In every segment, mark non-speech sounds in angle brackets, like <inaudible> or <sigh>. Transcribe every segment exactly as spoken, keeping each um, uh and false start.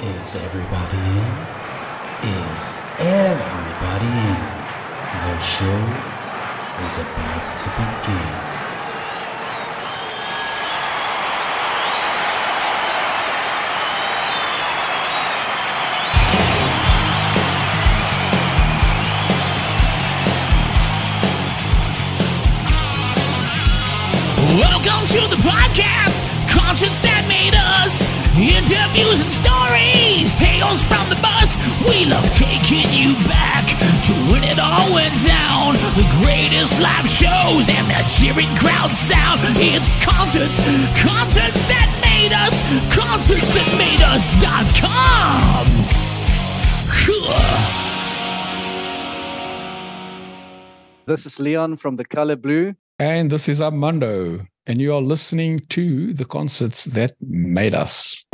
Is everybody in? Is everybody in? The show is about to begin. Welcome to the podcast, Conscience That Made Us. Interviews and stories, tales from the bus. We love taking you back to when it all went down. The greatest live shows and the cheering crowd sound. It's concerts, concerts that made us. Concerts that made us dot com. This is Liaan from The Colour Blew. And this is Armando. And you are listening to the concerts that made us.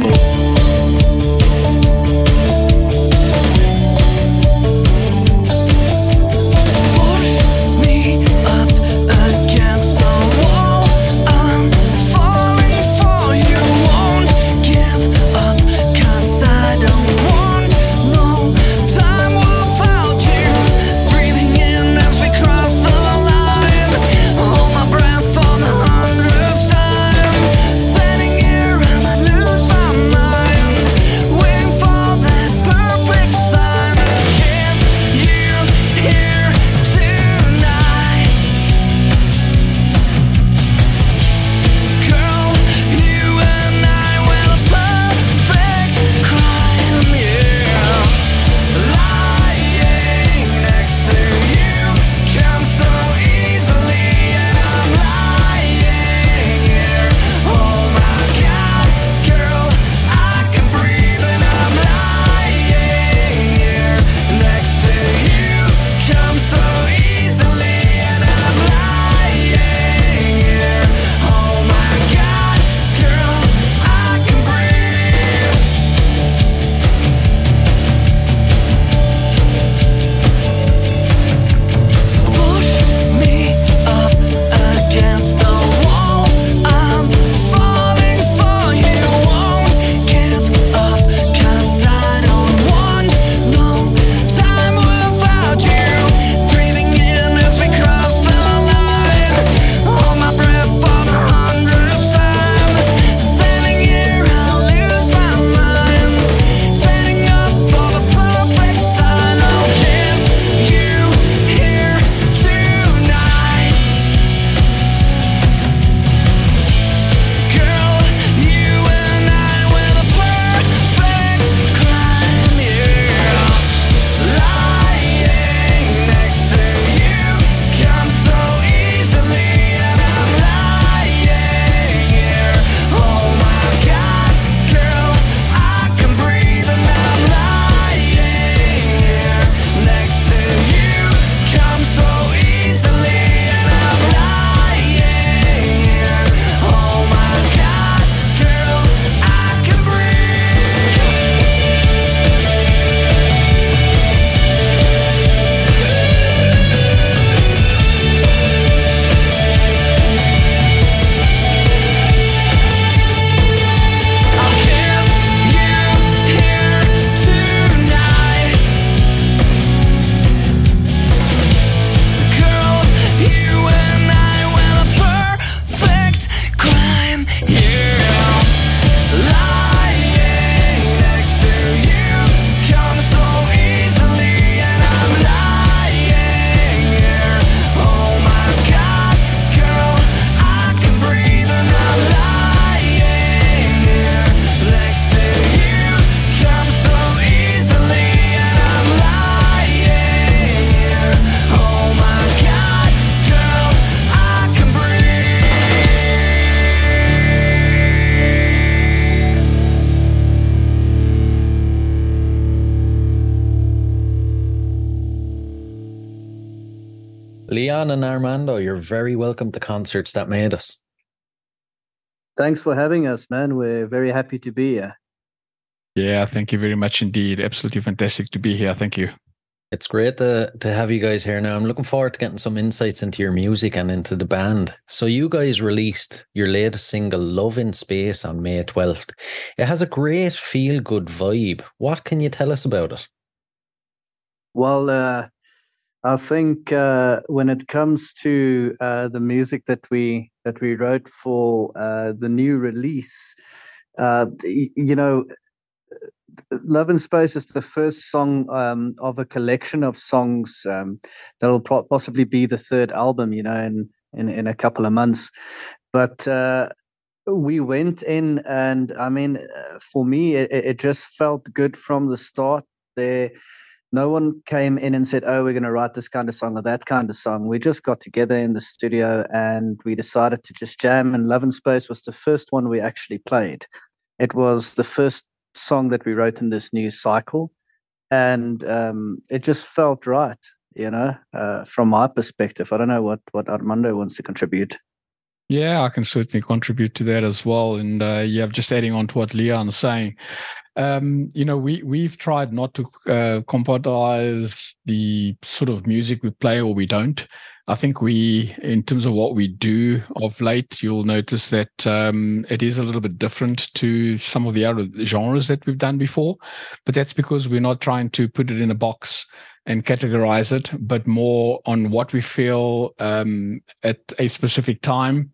Liaan and Armando, you're very welcome to Concerts That Made Us. Thanks for having us, man. We're very happy to be here. Yeah, thank you very much indeed. Absolutely fantastic to be here. Thank you. It's great to, to have you guys here now. I'm looking forward to getting some insights into your music and into the band. So you guys released your latest single, Love in Space, on May twelfth. It has a great feel-good vibe. What can you tell us about it? Well, uh, I think uh, when it comes to uh, the music that we that we wrote for uh, the new release, uh, you know, Love in Space is the first song um, of a collection of songs um, that'll pro- possibly be the third album, you know, in in, in a couple of months. But uh, we went in, and I mean, for me, it, it just felt good from the start. There, no one came in and said, "Oh, we're going to write this kind of song or that kind of song." We just got together in the studio and we decided to just jam. And Love in Space was the first one we actually played. It was the first song that we wrote in this new cycle, and um it just felt right, you know, uh from my perspective. I don't know what what Armando wants to contribute. Yeah, I can certainly contribute to that as well. And uh yeah, just adding on to what Liaan's saying, um you know, we we've tried not to uh compartmentalize the sort of music we play or we don't. I think we, in terms of what we do of late, you'll notice that um, it is a little bit different to some of the other genres that we've done before, but that's because we're not trying to put it in a box and categorize it, but more on what we feel um, at a specific time.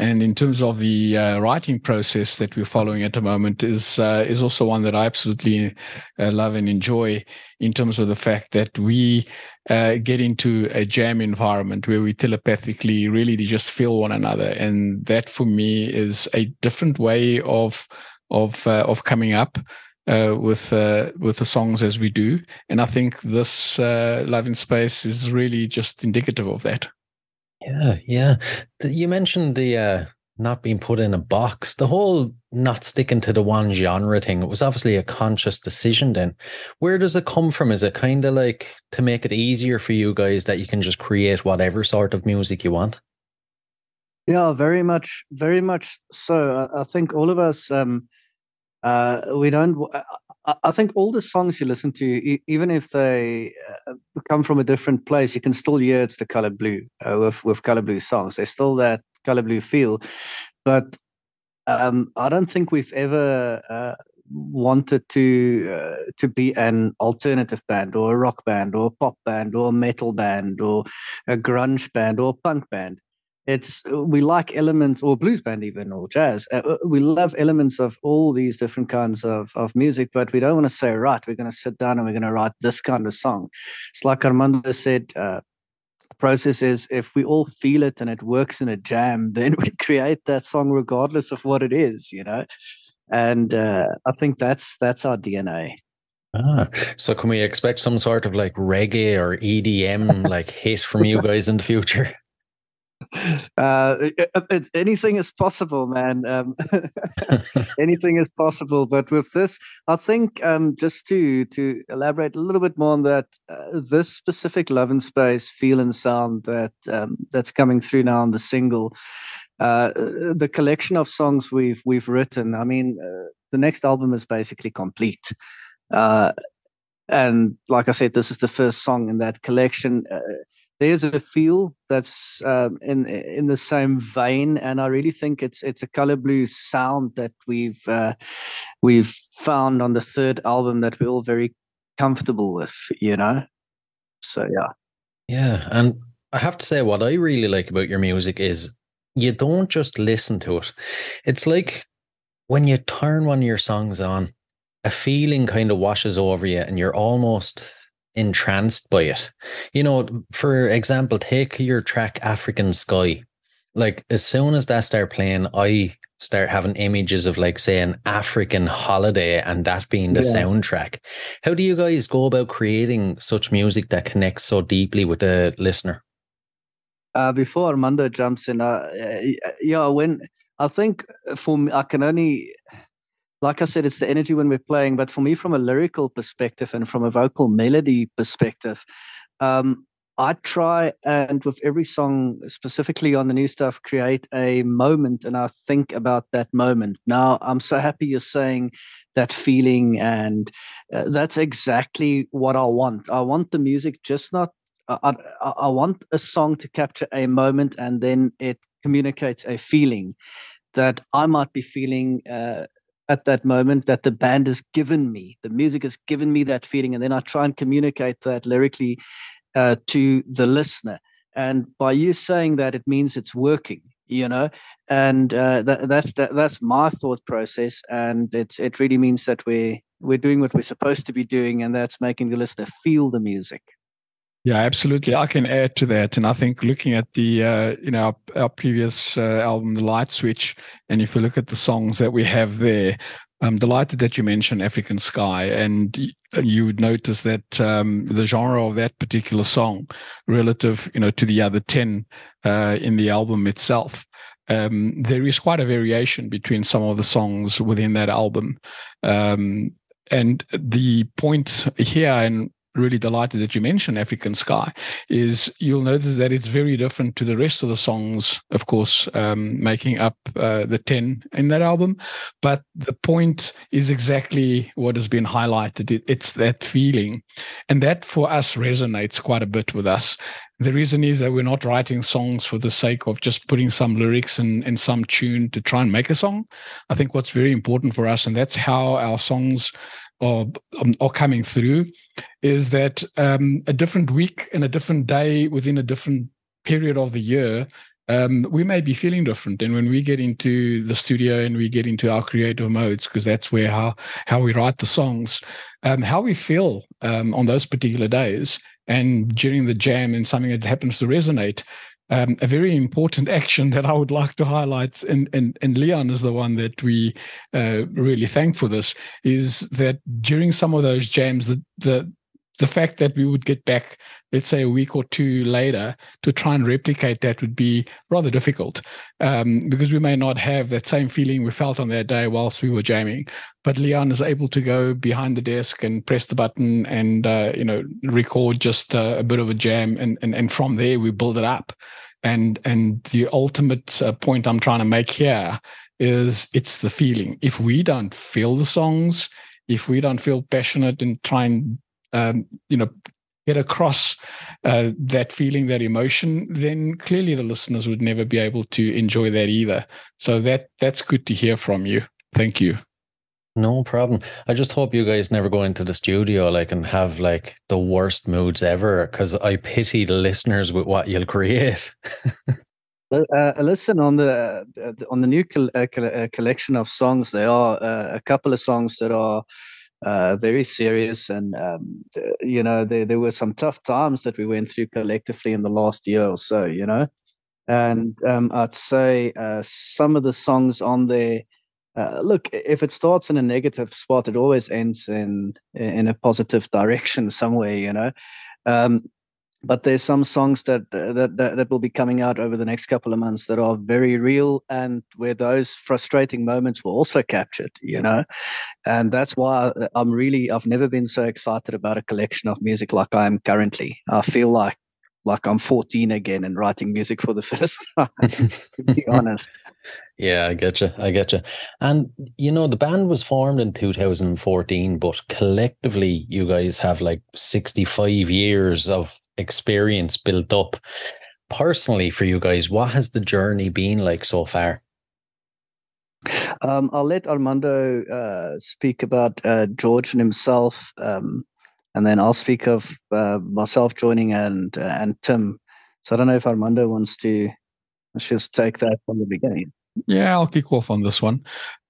And in terms of the uh, writing process that we're following at the moment is uh, is also one that I absolutely uh, love and enjoy, in terms of the fact that we uh, get into a jam environment where we telepathically really just feel one another. And that for me is a different way of of uh, of coming up uh, with uh, with the songs as we do. And I think this uh, Love in Space is really just indicative of that. Yeah, yeah. You mentioned the uh, not being put in a box, the whole not sticking to the one genre thing. It was obviously a conscious decision then. Where does it come from? Is it kind of like to make it easier for you guys that you can just create whatever sort of music you want? Yeah, very much, very much so. I think all of us, um, uh, we don't... I think all the songs you listen to, even if they come from a different place, you can still hear it's The Colour Blew uh, with, with Colour Blew songs. There's still that Colour Blew feel. But um, I don't think we've ever uh, wanted to uh, to be an alternative band or a rock band or a pop band or a metal band or a grunge band or a punk band. It's, we like elements, or blues band even, or jazz. Uh, we love elements of all these different kinds of, of music, but we don't want to say, right, we're going to sit down and we're going to write this kind of song. It's like Armando said, uh, the process is if we all feel it and it works in a jam, then we create that song regardless of what it is, you know. And uh, I think that's that's our D N A. Ah, so can we expect some sort of like reggae or E D M like hit from you guys in the future? Uh, it, it, anything is possible, man. Um, anything is possible. But with this, I think um, just to to elaborate a little bit more on that, uh, this specific Love in Space feel and sound that um, that's coming through now on the single, uh, the collection of songs we've we've written. I mean, uh, the next album is basically complete. Uh, and like I said, this is the first song in that collection. Uh, There's a feel that's um, in in the same vein, and I really think it's it's a Colour Blew sound that we've uh, we've found on the third album that we're all very comfortable with, you know. So yeah, yeah, and I have to say, what I really like about your music is you don't just listen to it. It's like when you turn one of your songs on, a feeling kind of washes over you, and you're almost entranced by it. You know, for example, take your track African Sky. Like, as soon as that start playing, I start having images of, like, say, an African holiday and that being the yeah. soundtrack. How do you guys go about creating such music that connects so deeply with the listener? Uh, before Armando jumps in, uh, yeah, when I think for me, I can only... Like I said, it's the energy when we're playing. But for me, from a lyrical perspective and from a vocal melody perspective, um, I try, and with every song, specifically on the new stuff, create a moment, and I think about that moment. Now, I'm so happy you're saying that feeling, and uh, that's exactly what I want. I want the music, just not, I, I, I want a song to capture a moment, and then it communicates a feeling that I might be feeling uh, at that moment, that the band has given me, the music has given me that feeling, and then I try and communicate that lyrically uh, to the listener. And by you saying that, it means it's working, you know, and uh, that, that, that, that's my thought process, and it's, it really means that we're, we're doing what we're supposed to be doing, and that's making the listener feel the music. Yeah, absolutely. I can add to that. And I think looking at the, uh, you know, our, our previous uh, album, The Light Switch, and if you look at the songs that we have there, I'm delighted that you mentioned African Sky, and you would notice that um, the genre of that particular song relative, you know, to the other ten uh, in the album itself. Um, there is quite a variation between some of the songs within that album. Um, and the point here, and really delighted that you mentioned African Sky, is you'll notice that it's very different to the rest of the songs, of course, um, making up uh, the ten in that album. But the point is exactly what has been highlighted. It, it's that feeling. And that for us resonates quite a bit with us. The reason is that we're not writing songs for the sake of just putting some lyrics and, and some tune to try and make a song. I think what's very important for us, and that's how our songs Or, or coming through, is that um, a different week and a different day within a different period of the year, um, we may be feeling different. And when we get into the studio and we get into our creative modes, because that's where how, how we write the songs, um, how we feel um, on those particular days and during the jam and something that happens to resonate. Um, a very important action that I would like to highlight, and and, and Liaan is the one that we uh, really thank for this, is that during some of those jams, the, the the fact that we would get back, let's say, a week or two later to try and replicate that would be rather difficult, um, because we may not have that same feeling we felt on that day whilst we were jamming. But Liaan is able to go behind the desk and press the button and, uh, you know, record just uh, a bit of a jam. And, and and from there, we build it up. And, and the ultimate uh, point I'm trying to make here is it's the feeling. If we don't feel the songs, if we don't feel passionate and try and, um, you know, get across uh, that feeling, that emotion, then clearly the listeners would never be able to enjoy that either. So that that's good to hear from you. Thank you. No problem. I just hope you guys never go into the studio like and have like the worst moods ever, because I pity the listeners with what you'll create. uh, listen, on the uh, on the new col- uh, col- uh, collection of songs, there are uh, a couple of songs that are uh, very serious, and um, you know, there there were some tough times that we went through collectively in the last year or so, you know, and um, I'd say uh, some of the songs on there. Uh, look, if it starts in a negative spot, it always ends in in a positive direction somewhere, you know. Um, but there's some songs that, that that that will be coming out over the next couple of months that are very real, and where those frustrating moments were also captured, you know. And that's why I'm really I've never been so excited about a collection of music like I am currently. I feel like like I'm fourteen again and writing music for the first time, to be honest. Yeah, I get you. I get you. And, you know, the band was formed in two thousand fourteen, but collectively you guys have like sixty-five years of experience built up. Personally, for you guys, what has the journey been like so far? Um, I'll let Armando uh, speak about uh, George and himself. Um And then I'll speak of uh, myself joining and uh, and Tim. So I don't know if Armando wants to just take that from the beginning. Yeah, I'll kick off on this one.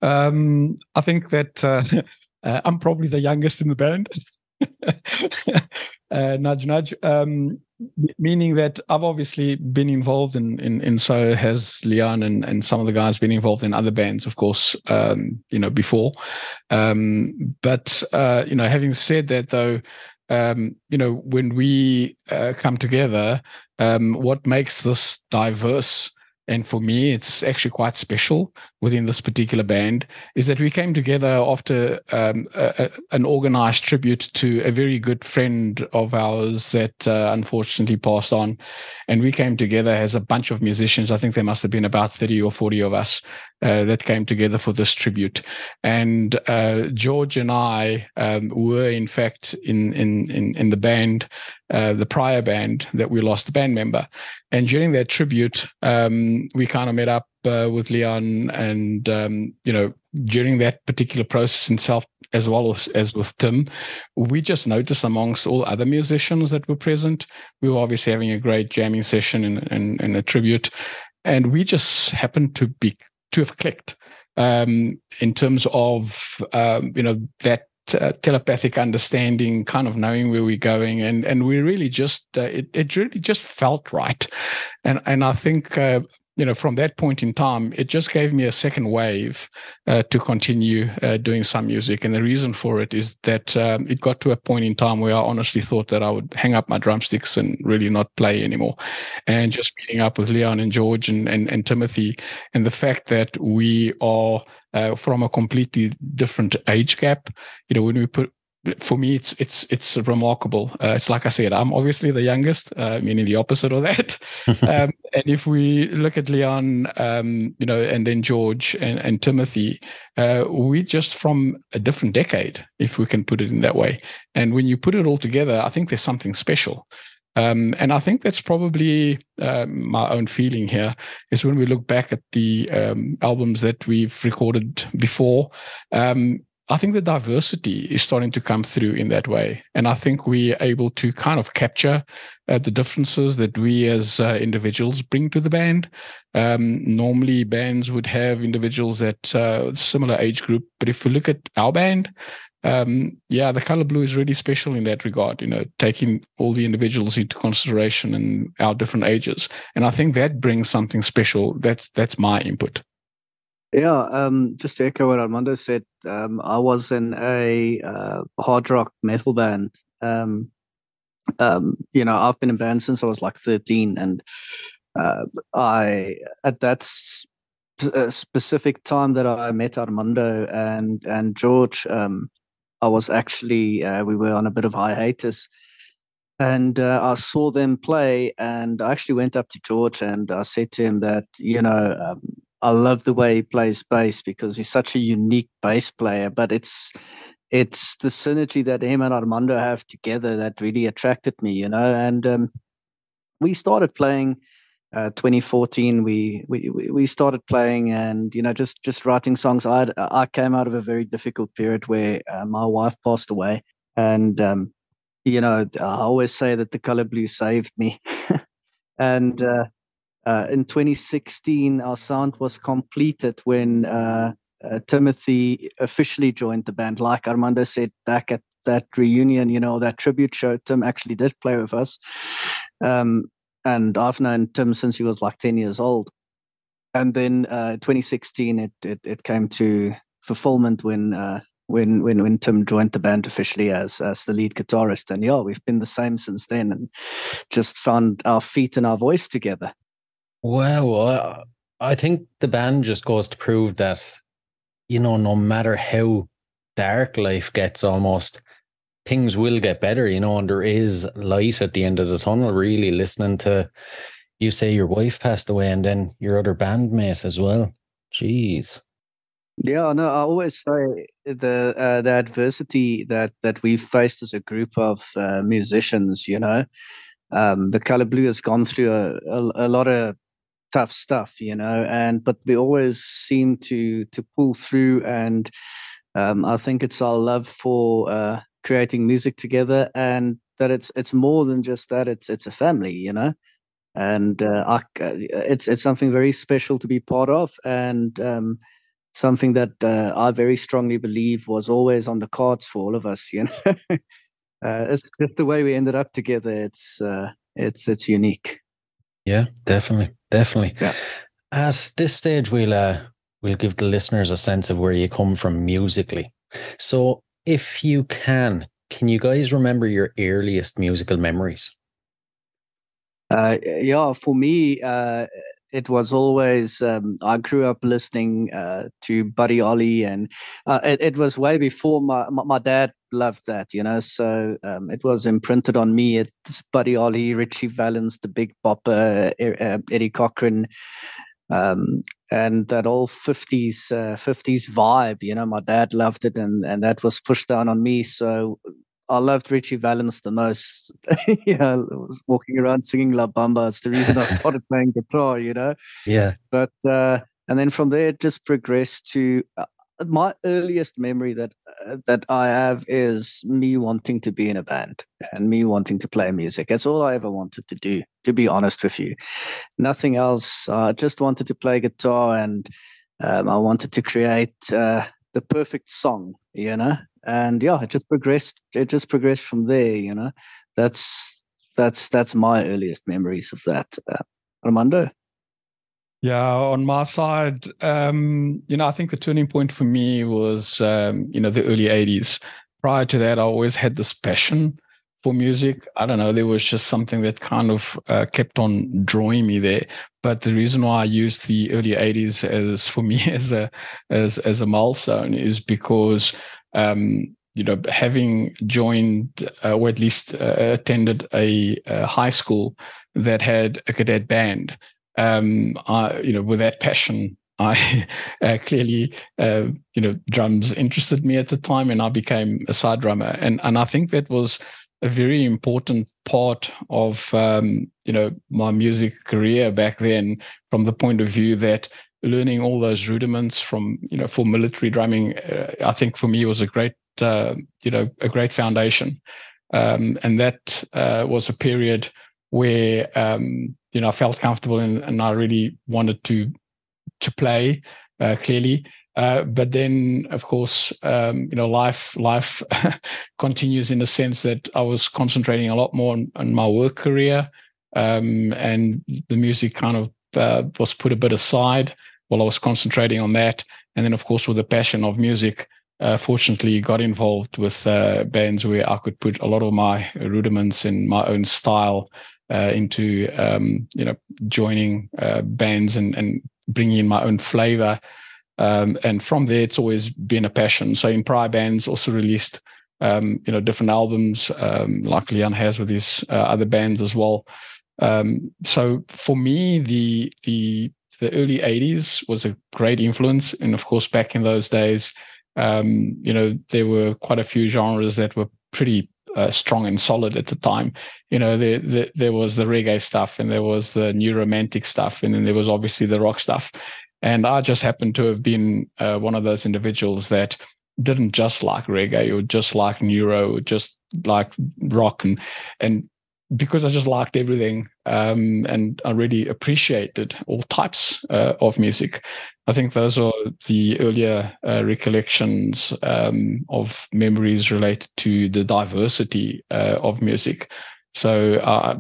Um, I think that uh, uh, I'm probably the youngest in the band. uh, nudge, nudge. Um, meaning that I've obviously been involved in, in, in so has Liaan and, and some of the guys been involved in other bands, of course, um, you know, before. Um, but, uh, you know, having said that, though, um, you know, when we uh, come together, um, what makes this diverse and for me, it's actually quite special within this particular band, is that we came together after um, a, a, an organized tribute to a very good friend of ours that uh, unfortunately passed on. And we came together as a bunch of musicians. I think there must have been about thirty or forty of us uh, that came together for this tribute. And uh, George and I um, were, in fact, in, in, in, in the band, uh, the prior band that we lost the band member. And during that tribute, um, we kind of met up uh, with Liaan, and um, you know, during that particular process itself, as well as, as with Tim, we just noticed amongst all other musicians that were present, we were obviously having a great jamming session and, and, and a tribute, and we just happened to be to have clicked um, in terms of um, you know that. Uh, telepathic understanding, kind of knowing where we're going, and and we really just uh, it it really just felt right, and and I think uh, you know from that point in time, it just gave me a second wave uh, to continue uh, doing some music, and the reason for it is that um, it got to a point in time where I honestly thought that I would hang up my drumsticks and really not play anymore, and just meeting up with Liaan and George and and, and Timothy, and the fact that we are. Uh, from a completely different age gap, you know, when we put, for me, it's it's it's remarkable. Uh, it's like I said, I'm obviously the youngest, uh, meaning the opposite of that. um, and if we look at Liaan, um, you know, and then George and, and Timothy, uh, we just from a different decade, if we can put it in that way. And when you put it all together, I think there's something special. Um, and I think that's probably uh, my own feeling here is when we look back at the um, albums that we've recorded before, um, I think the diversity is starting to come through in that way. And I think we are able to kind of capture uh, the differences that we as uh, individuals bring to the band. Um, normally bands would have individuals that uh, similar age group, but if we look at our band, Um, yeah, The Colour Blew is really special in that regard, you know, taking all the individuals into consideration and our different ages. And I think that brings something special. That's that's my input. Yeah, um, just to echo what Armando said, um, I was in a uh, hard rock metal band. Um, um, you know, I've been in band since I was like thirteen, and uh, I, at that sp- specific time that I met Armando and, and George, um, I was actually, uh, we were on a bit of hiatus, and uh, I saw them play, and I actually went up to George and I said to him that, you know, um, I love the way he plays bass because he's such a unique bass player, but it's, it's the synergy that him and Armando have together that really attracted me, you know, and um, we started playing uh, twenty fourteen, we, we, we started playing and, you know, just, just writing songs. I, I came out of a very difficult period where uh, my wife passed away, and, um, you know, I always say that The Colour Blew saved me. and, uh, uh, in twenty sixteen, our sound was completed when, uh, uh, Timothy officially joined the band. Like Armando said, back at that reunion, you know, that tribute show, Tim actually did play with us. Um, And I've known Tim since he was like ten years old. And then uh, twenty sixteen, it, it it came to fulfillment when uh, when when when Tim joined the band officially as as the lead guitarist. And yeah, we've been the same since then, and just found our feet and our voice together. Well, I think the band just goes to prove that, you know, no matter how dark life gets, almost, things will get better, you know, and there is light at the end of the tunnel, really. Listening to, you say your wife passed away and then your other bandmate as well. Jeez. Yeah, no, I always say the uh, the adversity that, that we've faced as a group of uh, musicians, you know, um, The Colour Blew has gone through a, a, a lot of tough stuff, you know, and but we always seem to, to pull through, and um, I think it's our love for... Uh, creating music together, and that it's it's more than just that, it's it's a family, you know, and uh, I, it's it's something very special to be part of, and um, something that uh, I very strongly believe was always on the cards for all of us, you know. uh, it's just the way we ended up together. It's uh, it's it's unique. Yeah, definitely, definitely. Yeah. At this stage, we'll uh, we'll give the listeners a sense of where you come from musically. So, if you can, can you guys remember your earliest musical memories? Uh, yeah, for me, uh, it was always, um, I grew up listening uh, to Buddy Holly, and uh, it, it was way before my, my, my dad loved that, you know, so um, it was imprinted on me. It's Buddy Holly, Richie Valens, the Big Bopper, uh, Eddie Cochran, um, and that old fifties, uh, fifties vibe, you know, my dad loved it, and, and that was pushed down on me, so I loved Richie Valens the most. You know, I was walking around singing La Bamba. It's the reason I started playing guitar, you know. Yeah. But uh, and then from there, it just progressed to uh, my earliest memory that uh, that I have is me wanting to be in a band and me wanting to play music. That's all I ever wanted to do, to be honest with you. Nothing else. I just wanted to play guitar, and um, I wanted to create uh, the perfect song, you know. And yeah, it just progressed. It just progressed from there, you know. That's that's that's my earliest memories of that. Uh, Armando? Yeah, on my side, um, you know, I think the turning point for me was, um, you know, the early eighties. Prior to that, I always had this passion for music. I don't know, there was just something that kind of uh, kept on drawing me there. But the reason why I used the early eighties as for me as a as as a milestone is because, Um, you know, having joined uh, or at least uh, attended a, a high school that had a cadet band, um, I, you know, with that passion, I uh, clearly, uh, you know, drums interested me at the time, and I became a side drummer, and and I think that was a very important part of um, you know, my music career back then, from the point of view that learning all those rudiments from, you know, for military drumming, uh, I think for me was a great, uh, you know, a great foundation. Um, and that uh, was a period where, um, you know, I felt comfortable and, and I really wanted to, to play uh, clearly. Uh, but then, of course, um, you know, life life continues in the sense that I was concentrating a lot more on, on my work career, um, and the music kind of uh, was put a bit aside while I was concentrating on that. And then, of course, with the passion of music, uh, fortunately got involved with uh, bands where I could put a lot of my rudiments and my own style uh, into, um, you know, joining uh, bands and, and bringing in my own flavor. Um, and from there, it's always been a passion. So in prior bands, also released, um, you know, different albums, um, like Liaan has with his uh, other bands as well. Um, so for me, the the the early eighties was a great influence, and of course, back in those days, um, you know, there were quite a few genres that were pretty uh, strong and solid at the time. You know, there, there there was the reggae stuff, and there was the new romantic stuff, and then there was obviously the rock stuff. And I just happened to have been uh, one of those individuals that didn't just like reggae or just like neuro, or just like rock, and and. Because I just liked everything, um, and I really appreciated all types uh, of music. I think those are the earlier uh, recollections um, of memories related to the diversity uh, of music. So I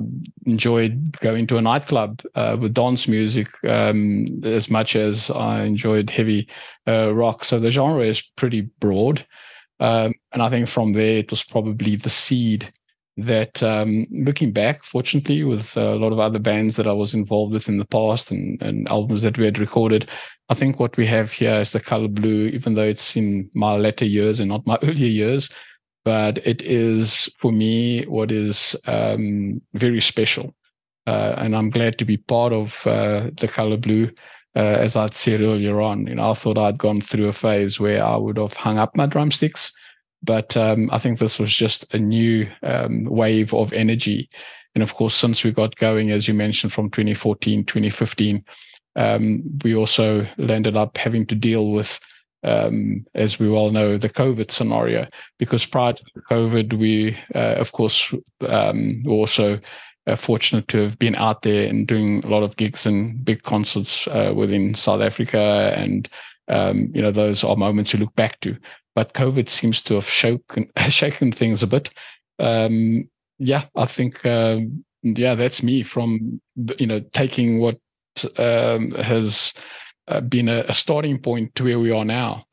enjoyed going to a nightclub uh, with dance music um, as much as I enjoyed heavy uh, rock. So the genre is pretty broad. Um, and I think from there, it was probably the seed that um, looking back, fortunately, with a lot of other bands that I was involved with in the past and, and albums that we had recorded, I think what we have here is The Colour Blew, even though it's in my latter years and not my earlier years, but it is, for me, what is um, very special. Uh, and I'm glad to be part of uh, The Colour Blew. Uh, as I'd said earlier on, you know, I thought I'd gone through a phase where I would have hung up my drumsticks. But um, I think this was just a new um, wave of energy. And of course, since we got going, as you mentioned, from twenty fourteen, twenty fifteen, um, we also landed up having to deal with, um, as we well know, the COVID scenario. Because prior to COVID, we, uh, of course, um, were also uh, fortunate to have been out there and doing a lot of gigs and big concerts uh, within South Africa. And, um, you know, those are moments you look back to. But COVID seems to have shaken, shaken things a bit. Um, yeah, I think, uh, yeah, that's me from, you know, taking what um, has uh, been a, a starting point to where we are now.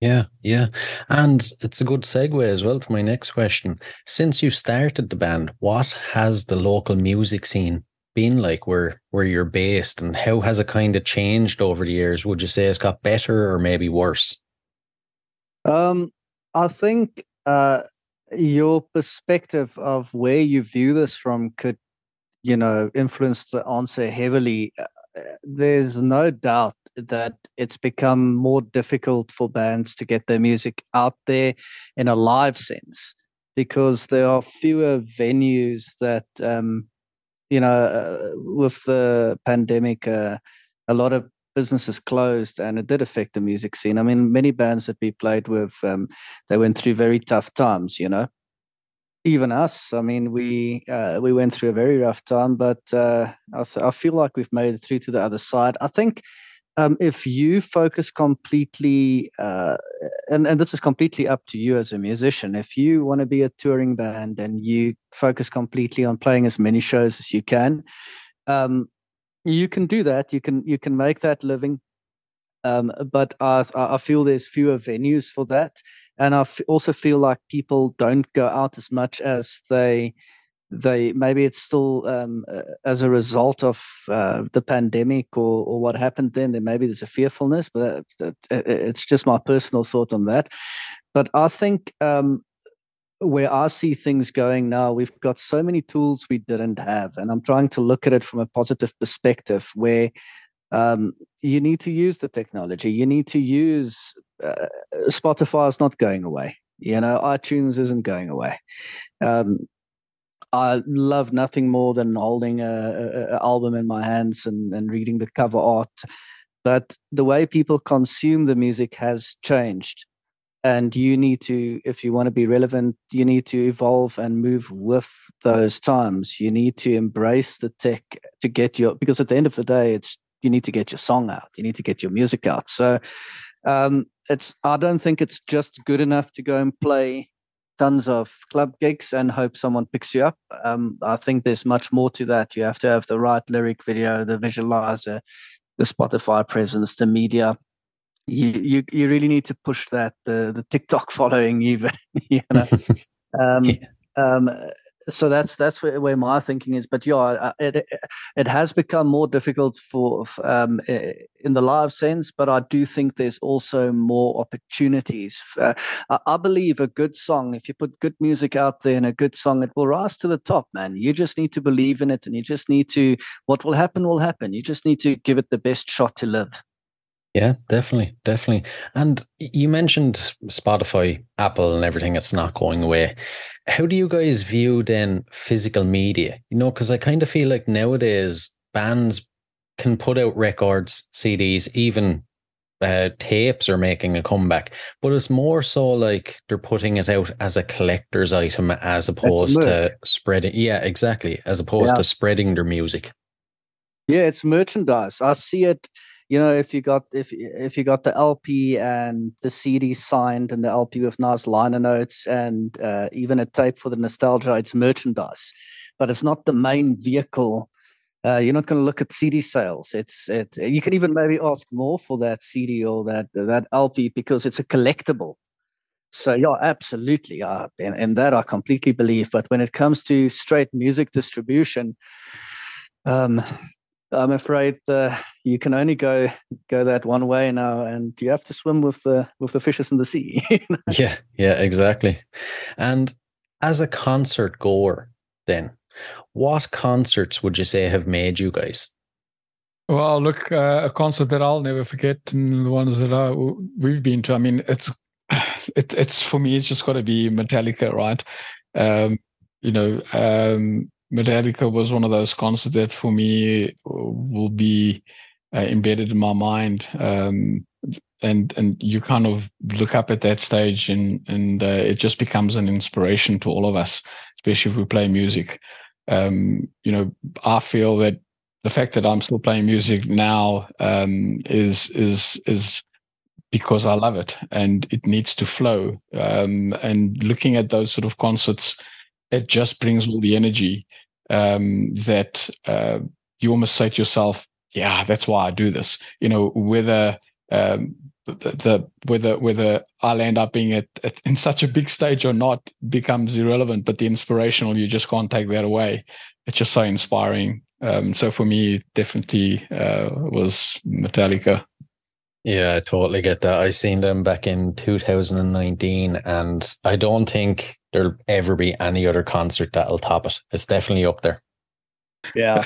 Yeah, yeah. And it's a good segue as well to my next question. Since you started the band, what has the local music scene been like where where you're based, and how has it kind of changed over the years? Would you say it's got better or maybe worse? Um, I think uh, your perspective of where you view this from could, you know, influence the answer heavily. There's no doubt that it's become more difficult for bands to get their music out there in a live sense, because there are fewer venues that, um, you know, uh, with the pandemic, uh, a lot of businesses closed, and it did affect the music scene. I mean, many bands that we played with, um, they went through very tough times, you know. Even us, I mean, we uh, we went through a very rough time, but uh, I, th- I feel like we've made it through to the other side. I think um, if you focus completely, uh, and, and this is completely up to you as a musician, if you want to be a touring band and you focus completely on playing as many shows as you can, um, you can do that. You can you can make that living. Um, but I, I feel there's fewer venues for that. And I f- also feel like people don't go out as much as they, they maybe it's still um, uh, as a result of uh, the pandemic or, or what happened then, then maybe there's a fearfulness, but that, that, it's just my personal thought on that. But I think um, where I see things going now, we've got so many tools we didn't have. And I'm trying to look at it from a positive perspective where, Um, you need to use the technology. You need to use uh, Spotify is not going away. You know, iTunes isn't going away. Um, I love nothing more than holding a, a, a album in my hands and, and reading the cover art. But the way people consume the music has changed. And you need to, if you want to be relevant, you need to evolve and move with those times. You need to embrace the tech to get your, because at the end of the day, it's, you need to get your song out. You need to get your music out. So um, it's. I don't think it's just good enough to go and play tons of club gigs and hope someone picks you up. Um, I think there's much more to that. You have to have the right lyric video, the visualizer, the Spotify presence, the media. You you, you really need to push that. The the TikTok following even. You know. um, yeah. um, So that's that's where, where my thinking is. But yeah, it it has become more difficult for um, in the live sense. But I do think there's also more opportunities. Uh, I believe a good song, if you put good music out there and a good song, it will rise to the top, man. You just need to believe in it, and you just need to. What will happen will happen. You just need to give it the best shot to live. Yeah, definitely, definitely. And you mentioned Spotify, Apple, and everything. It's not going away. How do you guys view then physical media? You know, because I kind of feel like nowadays bands can put out records, C Ds, even uh, tapes are making a comeback. But it's more so like they're putting it out as a collector's item as opposed to spreading. Yeah, exactly. As opposed yeah. to spreading their music. Yeah, it's merchandise. I see it. You know, if you got if if you got the L P and the C D signed and the L P with nice liner notes and uh, even a tape for the nostalgia, it's merchandise, but it's not the main vehicle. Uh, you're not going to look at C D sales. It's it. You can even maybe ask more for that C D or that that L P because it's a collectible. So yeah, absolutely. Uh, and, and that I completely believe. But when it comes to straight music distribution, um. I'm afraid uh, you can only go go that one way now, and you have to swim with the with the fishes in the sea. You know? Yeah, yeah, exactly. And as a concert goer, then, what concerts would you say have made you guys? Well, look, uh, a concert that I'll never forget, and the ones that I, we've been to. I mean, it's it, it's for me, it's just got to be Metallica, right? Um, you know. Um, Metallica was one of those concerts that for me will be uh, embedded in my mind. Um, and and you kind of look up at that stage and, and uh, it just becomes an inspiration to all of us, especially if we play music. Um, you know, I feel that the fact that I'm still playing music now um, is is is because I love it and it needs to flow. Um, and looking at those sort of concerts, it just brings all the energy um, that uh, you almost say to yourself, yeah, that's why I do this. You know, whether um, the, the whether whether I'll end up being at, at in such a big stage or not becomes irrelevant, but the inspirational, you just can't take that away. It's just so inspiring Um, so for me, definitely uh, was Metallica. Yeah, I totally get that. I seen them back in two thousand nineteen, and I don't think there'll ever be any other concert that'll top it. It's definitely up there. Yeah.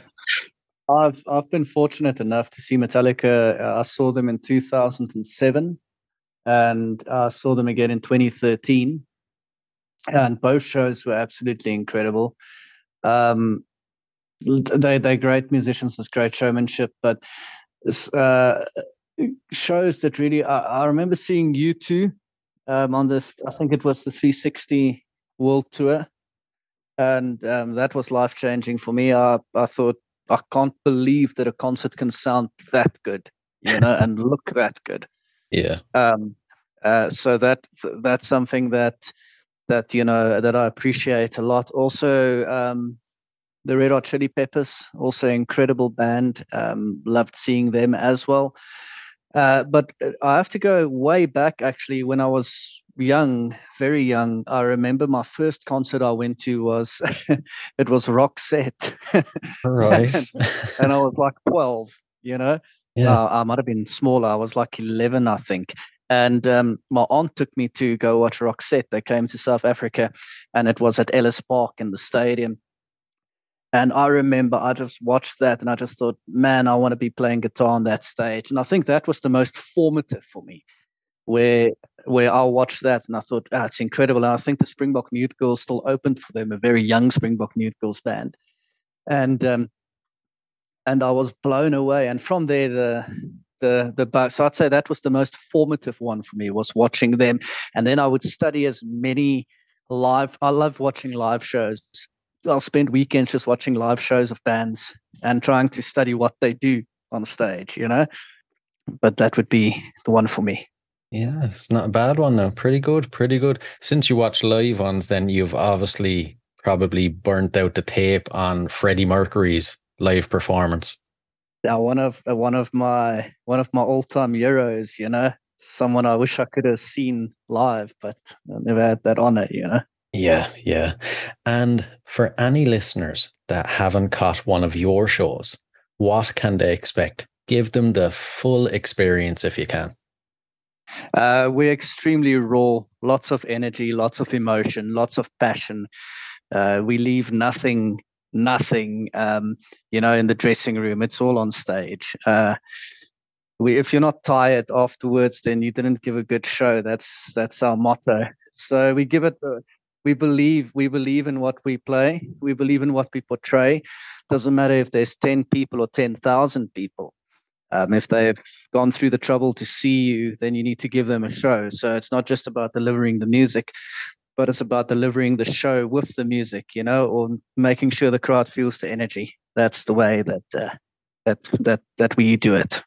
I've I've been fortunate enough to see Metallica. I saw them in two thousand seven, and I saw them again in twenty thirteen, and both shows were absolutely incredible. Um, they they're great musicians, there's great showmanship, but uh, shows that really. I, I remember seeing U two um, on this. I think it was the three sixty World Tour, and um, that was life changing for me. I I thought, I can't believe that a concert can sound that good, you know, and look that good. Yeah. Um, uh, so that that's something that that you know that I appreciate a lot. Also, um, the Red Hot Chili Peppers, also incredible band. Um, loved seeing them as well. Uh, but I have to go way back actually. When I was young, very young, I remember my first concert I went to was it was Roxette. Right. and, and I was like twelve, you know. Yeah. Uh, I might have been smaller. I was like eleven, I think. And um, my aunt took me to go watch Roxette. They came to South Africa, and it was at Ellis Park in the stadium. And I remember I just watched that, and I just thought, man, I want to be playing guitar on that stage. And I think that was the most formative for me, where where I watched that and I thought, ah, it's incredible. And I think the Springbok Youth Girls still opened for them, a very young Springbok Youth Girls band. And um, and I was blown away. And from there, the, the, the, so I'd say that was the most formative one for me, was watching them. And then I would study as many live, I love watching live shows. I'll spend weekends just watching live shows of bands and trying to study what they do on stage, you know. But that would be the one for me. Yeah, it's not a bad one now. Pretty good, pretty good. Since you watch live ones, then you've obviously probably burnt out the tape on Freddie Mercury's live performance. Yeah, one of uh, one of my one of my all-time heroes, you know. Someone I wish I could have seen live, but I never had that honor, you know. Yeah, yeah. And for any listeners that haven't caught one of your shows, what can they expect? Give them the full experience if you can. Uh, we're extremely raw, lots of energy, lots of emotion, lots of passion. Uh, we leave nothing, nothing, um, you know, in the dressing room. It's all on stage. Uh, we, if you're not tired afterwards, then you didn't give a good show. That's that's our motto. So we give it. Uh, we believe. We believe in what we play. We believe in what we portray. Doesn't matter if there's ten people or ten thousand people. Um, if they've gone through the trouble to see you, then you need to give them a show. So it's not just about delivering the music, but it's about delivering the show with the music, you know, or making sure the crowd feels the energy. That's the way that uh, that that that we do it.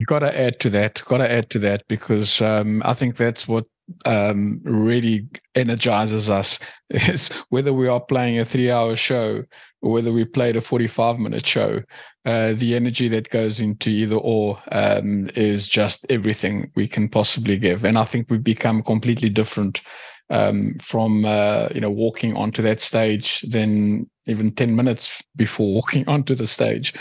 You got to add to that. Got to add to that because um, I think that's what um, really energizes us. Is whether we are playing a three-hour show or whether we played a forty-five minute show. Uh, the energy that goes into either or um, is just everything we can possibly give. And I think we've become completely different um, from, uh, you know, walking onto that stage than even ten minutes before walking onto the stage.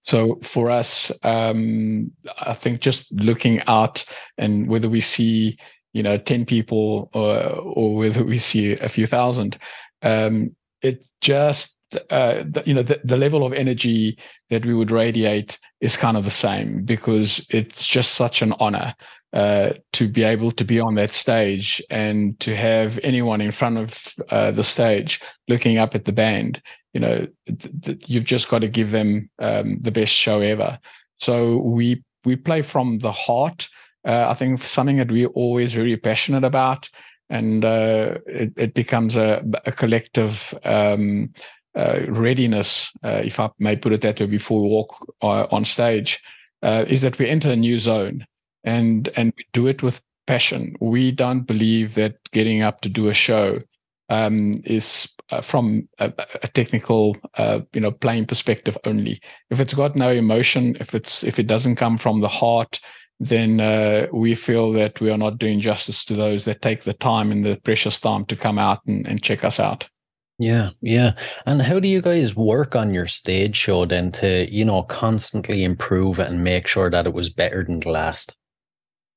So for us, um, I think just looking out and whether we see, you know, ten people or, or whether we see a few thousand, um, it just, Uh, the, you know, the, the level of energy that we would radiate is kind of the same because it's just such an honor uh, to be able to be on that stage and to have anyone in front of uh, the stage looking up at the band. You know, th- th- you've just got to give them um, the best show ever. So we we play from the heart. Uh, I think something that we're always very passionate about, and uh, it, it becomes a, a collective. Um, Uh, readiness, uh, if I may put it that way, before we walk uh, on stage, uh, is that we enter a new zone and and we do it with passion. We don't believe that getting up to do a show um, is uh, from a, a technical, uh, you know, playing perspective only. If it's got no emotion, if it's if it doesn't come from the heart, then uh, we feel that we are not doing justice to those that take the time and the precious time to come out and, and check us out. Yeah, yeah. And how do you guys work on your stage show then to, you know, constantly improve and make sure that it was better than the last?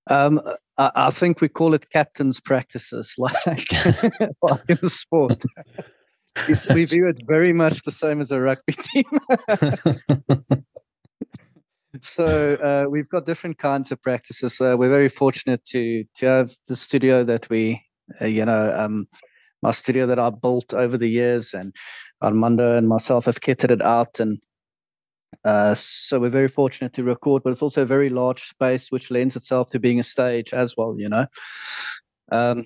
Um, I, I think we call it captain's practices, like, like in the sport. We view it very much the same as a rugby team. So uh, we've got different kinds of practices. Uh, we're very fortunate to to have the studio that we, uh, you know, um, my studio that I built over the years, and Armando and myself have kitted it out. And uh, so we're very fortunate to record, but it's also a very large space, which lends itself to being a stage as well, you know. Um,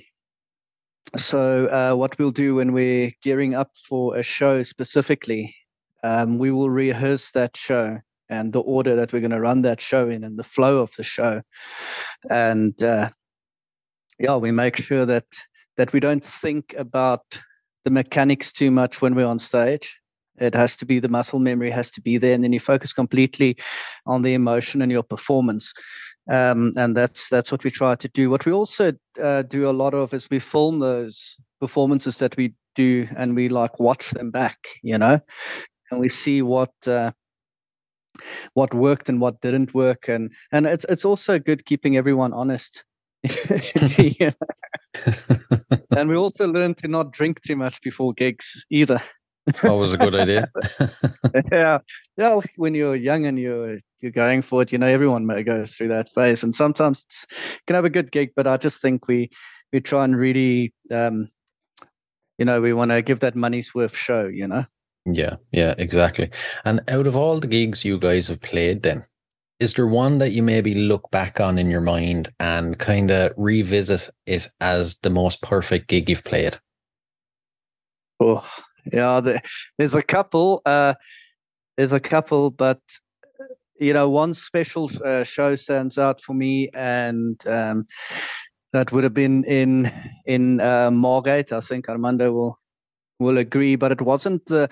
so uh, what we'll do when we're gearing up for a show specifically, um, we will rehearse that show and the order that we're going to run that show in and the flow of the show. And, uh, yeah, we make sure that, that we don't think about the mechanics too much when we're on stage. It has to be, the muscle memory has to be there. And then you focus completely on the emotion and your performance. Um, and that's, that's what we try to do. What we also uh, do a lot of is we film those performances that we do, and we like watch them back, you know, and we see what, uh, what worked and what didn't work, and and it's it's also good keeping everyone honest. You know? <laughs> And we also learn to not drink too much before gigs either. Always a good idea. Yeah, yeah. When you're young and you're you're going for it, you know, everyone goes through that phase, and sometimes it's, you can have a good gig, but I just think we we try and really, um, you know, we want to give that money's worth show, you know. Yeah, yeah, exactly. And out of all the gigs you guys have played then, is there one that you maybe look back on in your mind and kind of revisit it as the most perfect gig you've played? Oh, yeah, there, there's a couple. Uh, there's a couple, but, you know, one special uh, show stands out for me, and um, that would have been in, in uh, Margate. I think Armando will... will agree, but it wasn't the,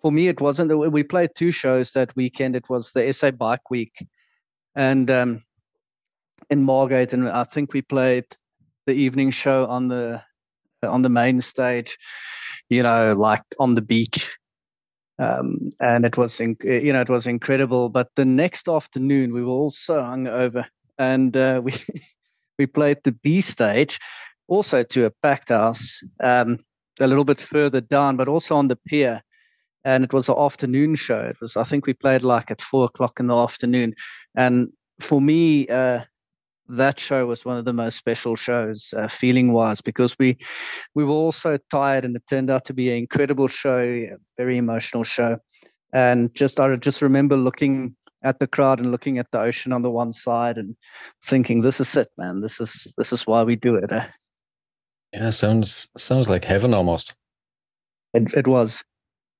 for me, it wasn't, we played two shows that weekend. It was the S A Bike Week, and um, in Margate, and I think we played the evening show on the on the main stage, you know, like on the beach, um, and it was, in, you know, it was incredible. But the next afternoon, we were all so hungover, and uh, we we played the B stage, also to a packed house. Um, a little bit further down, but also on the pier. And it was an afternoon show. It was, I think we played like at four o'clock in the afternoon. And for me, uh, that show was one of the most special shows, uh, feeling wise, because we, we were all so tired, and it turned out to be an incredible show, a very emotional show. And just, I just remember looking at the crowd and looking at the ocean on the one side and thinking, this is it, man. This is, this is why we do it. Eh? Yeah, sounds sounds like heaven almost. It, it was.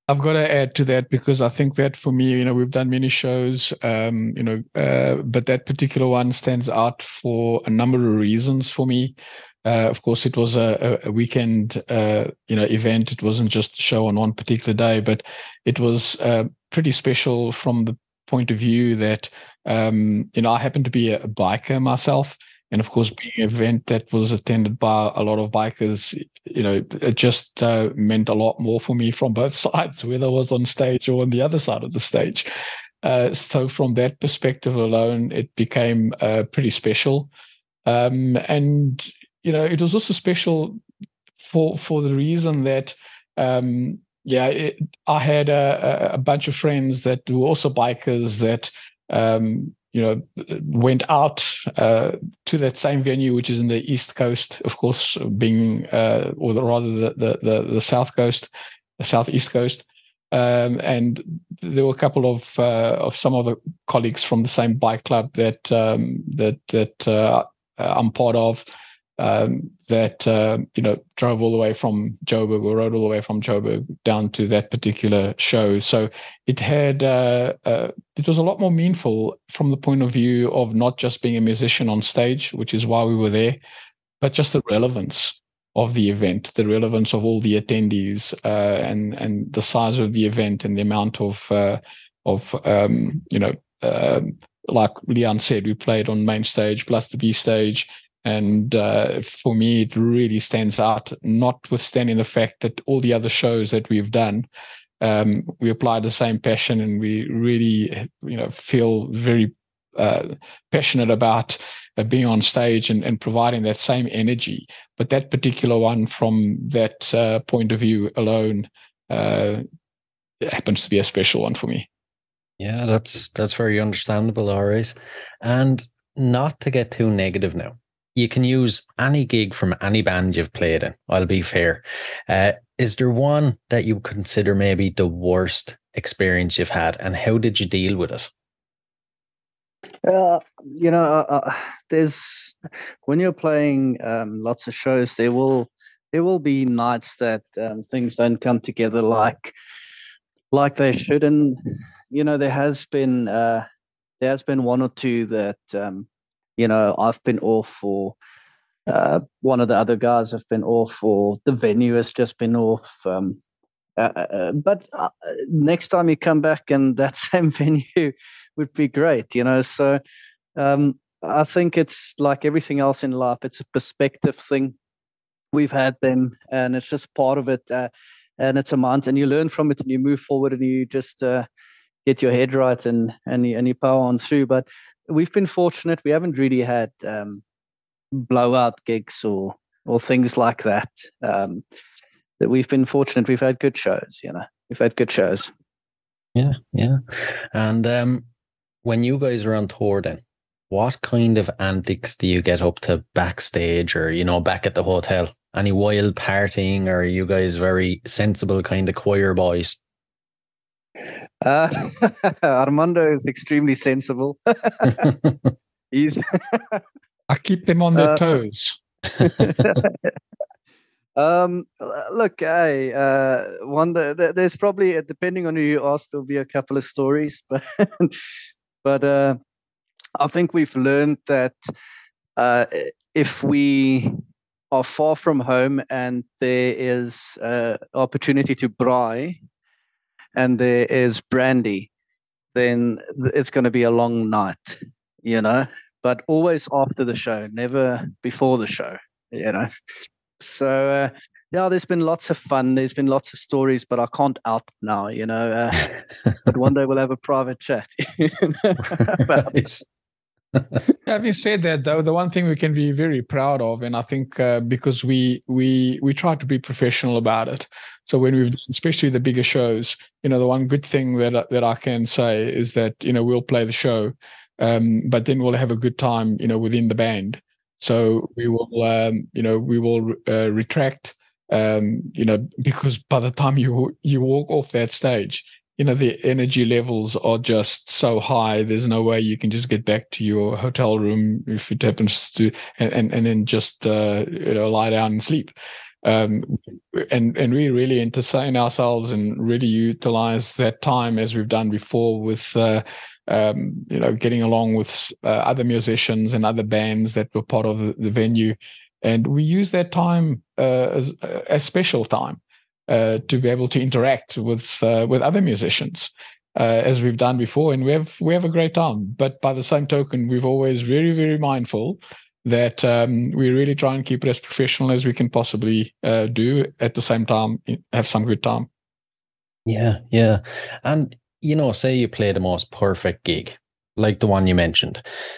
I've got to add to that, because I think that for me, you know, we've done many shows, um, you know, uh, but that particular one stands out for a number of reasons for me. Uh, of course, it was a, a weekend, uh, you know, event. It wasn't just a show on one particular day, but it was uh, pretty special from the point of view that, um, you know, I happen to be a biker myself. And of course, being an event that was attended by a lot of bikers, you know, it just uh, meant a lot more for me from both sides, whether I was on stage or on the other side of the stage. Uh, so from that perspective alone, it became uh, pretty special. Um, and, you know, it was also special for for the reason that, um, yeah, it, I had a, a bunch of friends that were also bikers that, um you know, went out uh, to that same venue, which is in the East Coast, of course, being, uh, or the, rather the, the, the, the South Coast, the Southeast Coast. Um, and there were a couple of uh, of some of the colleagues from the same bike club that um, that that uh, I'm part of um, that, uh, you know, drove all the way from Joburg or rode all the way from Joburg down to that particular show. So it had, uh, uh, it was a lot more meaningful from the point of view of not just being a musician on stage, which is why we were there, but just the relevance of the event, the relevance of all the attendees, uh, and, and the size of the event and the amount of, uh, of, um, you know, uh, like Liaan said, we played on main stage plus the B stage. And uh, for me, it really stands out, notwithstanding the fact that all the other shows that we've done, um, we apply the same passion, and we really, you know, feel very uh, passionate about uh, being on stage and, and providing that same energy. But that particular one, from that uh, point of view alone, uh, it happens to be a special one for me. Yeah, that's that's very understandable, all right. And not to get too negative now, you can use any gig from any band you've played in, I'll be fair. Uh, is there one that you consider maybe the worst experience you've had, and how did you deal with it? Uh, you know, uh, there's when you're playing um, lots of shows, there will there will be nights that um, things don't come together like like they should. And, you know, there has been uh, there has been one or two that... Um, You know, I've been off, or uh, one of the other guys have been off, or the venue has just been off. Um, uh, uh, but uh, next time you come back, and that same venue would be great, you know. So um, I think it's like everything else in life. It's a perspective thing. We've had them, and it's just part of it. Uh, and it's a month, and you learn from it, and you move forward, and you just uh, get your head right, and and you, and you power on through. But we've been fortunate. We haven't really had um, blowout gigs or or things like that. Um, that we've been fortunate. We've had good shows. You know, we've had good shows. Yeah, yeah. And um, when you guys are on tour, then what kind of antics do you get up to backstage, or you know, back at the hotel? Any wild partying, or are you guys very sensible kind of choir boys? Uh, Armando is extremely sensible. He's I keep them on their uh, toes. um, look, hey, uh, one there's probably, depending on who you ask, there'll be a couple of stories, but but uh, I think we've learned that uh, if we are far from home and there is uh, opportunity to braai, and there is brandy, then it's going to be a long night, you know, but always after the show, never before the show, you know. So, uh, yeah, there's been lots of fun. There's been lots of stories, but I can't out now, you know. Uh, but one day we'll have a private chat. Having said that, though, the one thing we can be very proud of, and I think uh, because we we we try to be professional about it. So when we've, especially the bigger shows, you know, the one good thing that that I can say is that, you know, we'll play the show, um, but then we'll have a good time, you know, within the band. So we will, um, you know, we will uh, retract, um, you know, because by the time you you walk off that stage, you know, the energy levels are just so high. There's no way you can just get back to your hotel room if it happens to, and and, and then just uh, you know, lie down and sleep. Um, and and we really entertain ourselves and really utilize that time, as we've done before, with uh, um, you know, getting along with uh, other musicians and other bands that were part of the, the venue, and we use that time uh, as a special time. Uh, to be able to interact with uh, with other musicians, uh, as we've done before, and we have we have a great time. But by the same token, we've always very very mindful that um, we really try and keep it as professional as we can possibly uh, do. At the same time, have some good time. Yeah, yeah, and you know, say you play the most perfect gig, like the one you mentioned,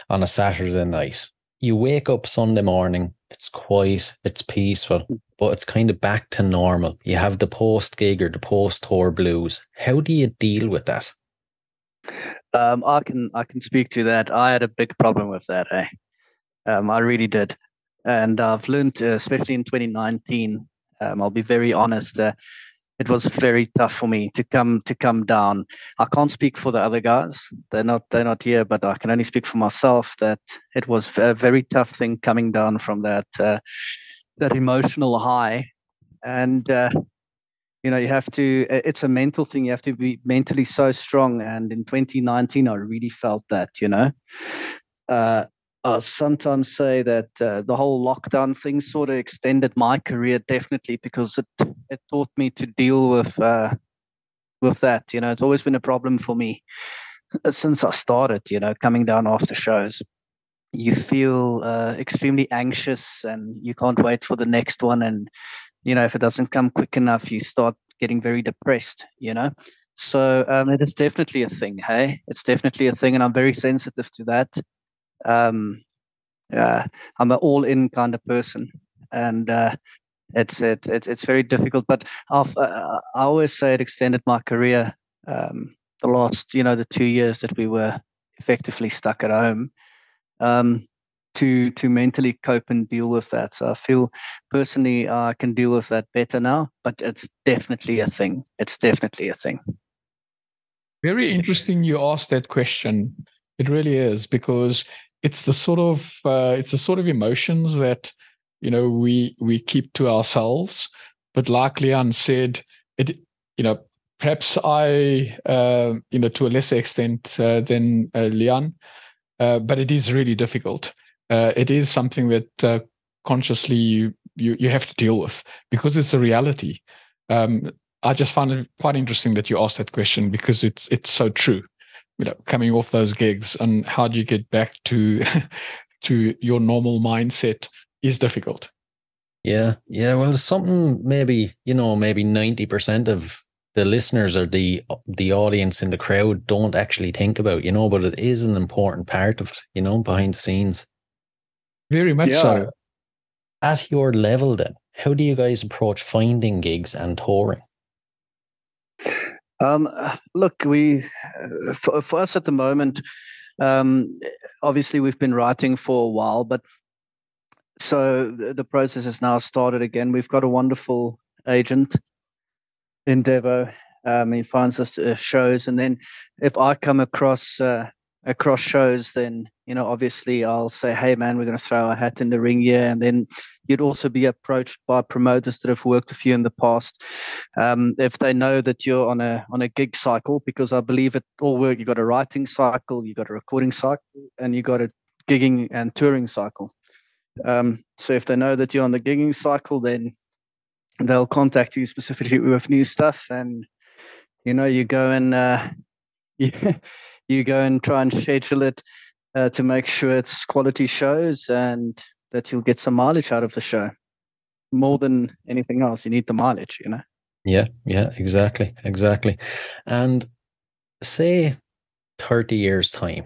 on a Saturday night. You wake up Sunday morning. It's quiet. It's peaceful. But it's kind of back to normal. You have the post-gig or the post-tour blues. How do you deal with that? Um, I can I can speak to that. I had a big problem with that, eh? Um, I really did. And I've learned, uh, especially in twenty nineteen, um, I'll be very honest, uh, it was very tough for me to come to come down. I can't speak for the other guys. They're not, they're not here, but I can only speak for myself that it was a very tough thing coming down from that uh, that emotional high, and uh, you know, you have to, it's a mental thing. You have to be mentally so strong, and in twenty nineteen I really felt that, you know. uh, I sometimes say that uh, the whole lockdown thing sort of extended my career, definitely, because it, it taught me to deal with uh, with that, you know. It's always been a problem for me since I started, you know, coming down after shows. you feel uh, extremely anxious and you can't wait for the next one. And, you know, if it doesn't come quick enough, you start getting very depressed, you know. So um, it is definitely a thing, hey? It's definitely a thing, and I'm very sensitive to that. Um, uh, I'm an all-in kind of person, and uh, it's, it's it's it's very difficult. But I've, uh, I always say it extended my career, um, the last, you know, the two years that we were effectively stuck at home, um, to to mentally cope and deal with that. So I feel personally uh, I can deal with that better now, but it's definitely a thing. It's definitely a thing. Very interesting you asked that question. It really is, because it's the sort of uh, it's the sort of emotions that, you know, we we keep to ourselves. But like Liaan said, it you know perhaps I uh, you know to a lesser extent uh, than uh, Liaan, uh, but it is really difficult. Uh, it is something that uh, consciously you, you you have to deal with, because it's a reality. Um, I just find it quite interesting that you asked that question, because it's it's so true. You know, coming off those gigs and how do you get back to to your normal mindset is difficult. Yeah, yeah. Well, there's something maybe, you know, maybe ninety percent of the listeners or the the audience in the crowd don't actually think about, you know, but it is an important part of, you know, behind the scenes. Very much yeah. so. At your level then, how do you guys approach finding gigs and touring? Um, look, we uh, for, for us at the moment, um, obviously we've been writing for a while, but so the process has now started again. We've got a wonderful agent, Endeavor. Um, he finds us uh, shows, and then if I come across uh, across shows, then you know obviously I'll say, "Hey, man, we're going to throw our hat in the ring here." And then you'd also be approached by promoters that have worked with you in the past, um, if they know that you're on a on a gig cycle, because I believe it all work. You've got a writing cycle, you've got a recording cycle, and you've got a gigging and touring cycle. Um, so if they know that you're on the gigging cycle, then they'll contact you specifically with new stuff. And, you know, you go and uh, you, you go and try and schedule it uh, to make sure it's quality shows and that you'll get some mileage out of the show. More than anything else, you need the mileage, you know? Yeah, yeah, exactly, exactly. And say thirty years' time,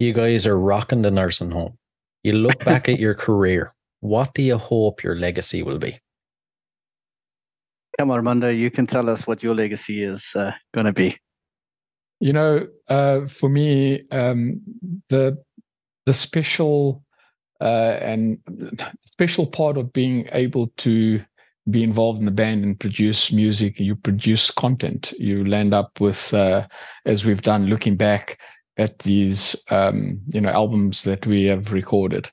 you guys are rocking the nursing home. You look back at your career. What do you hope your legacy will be? Come on, Armando, you can tell us what your legacy is uh, going to be. You know, uh, for me, um, the the special... Uh, and the special part of being able to be involved in the band and produce music, you produce content, you land up with, uh, as we've done, looking back at these, um, you know, albums that we have recorded.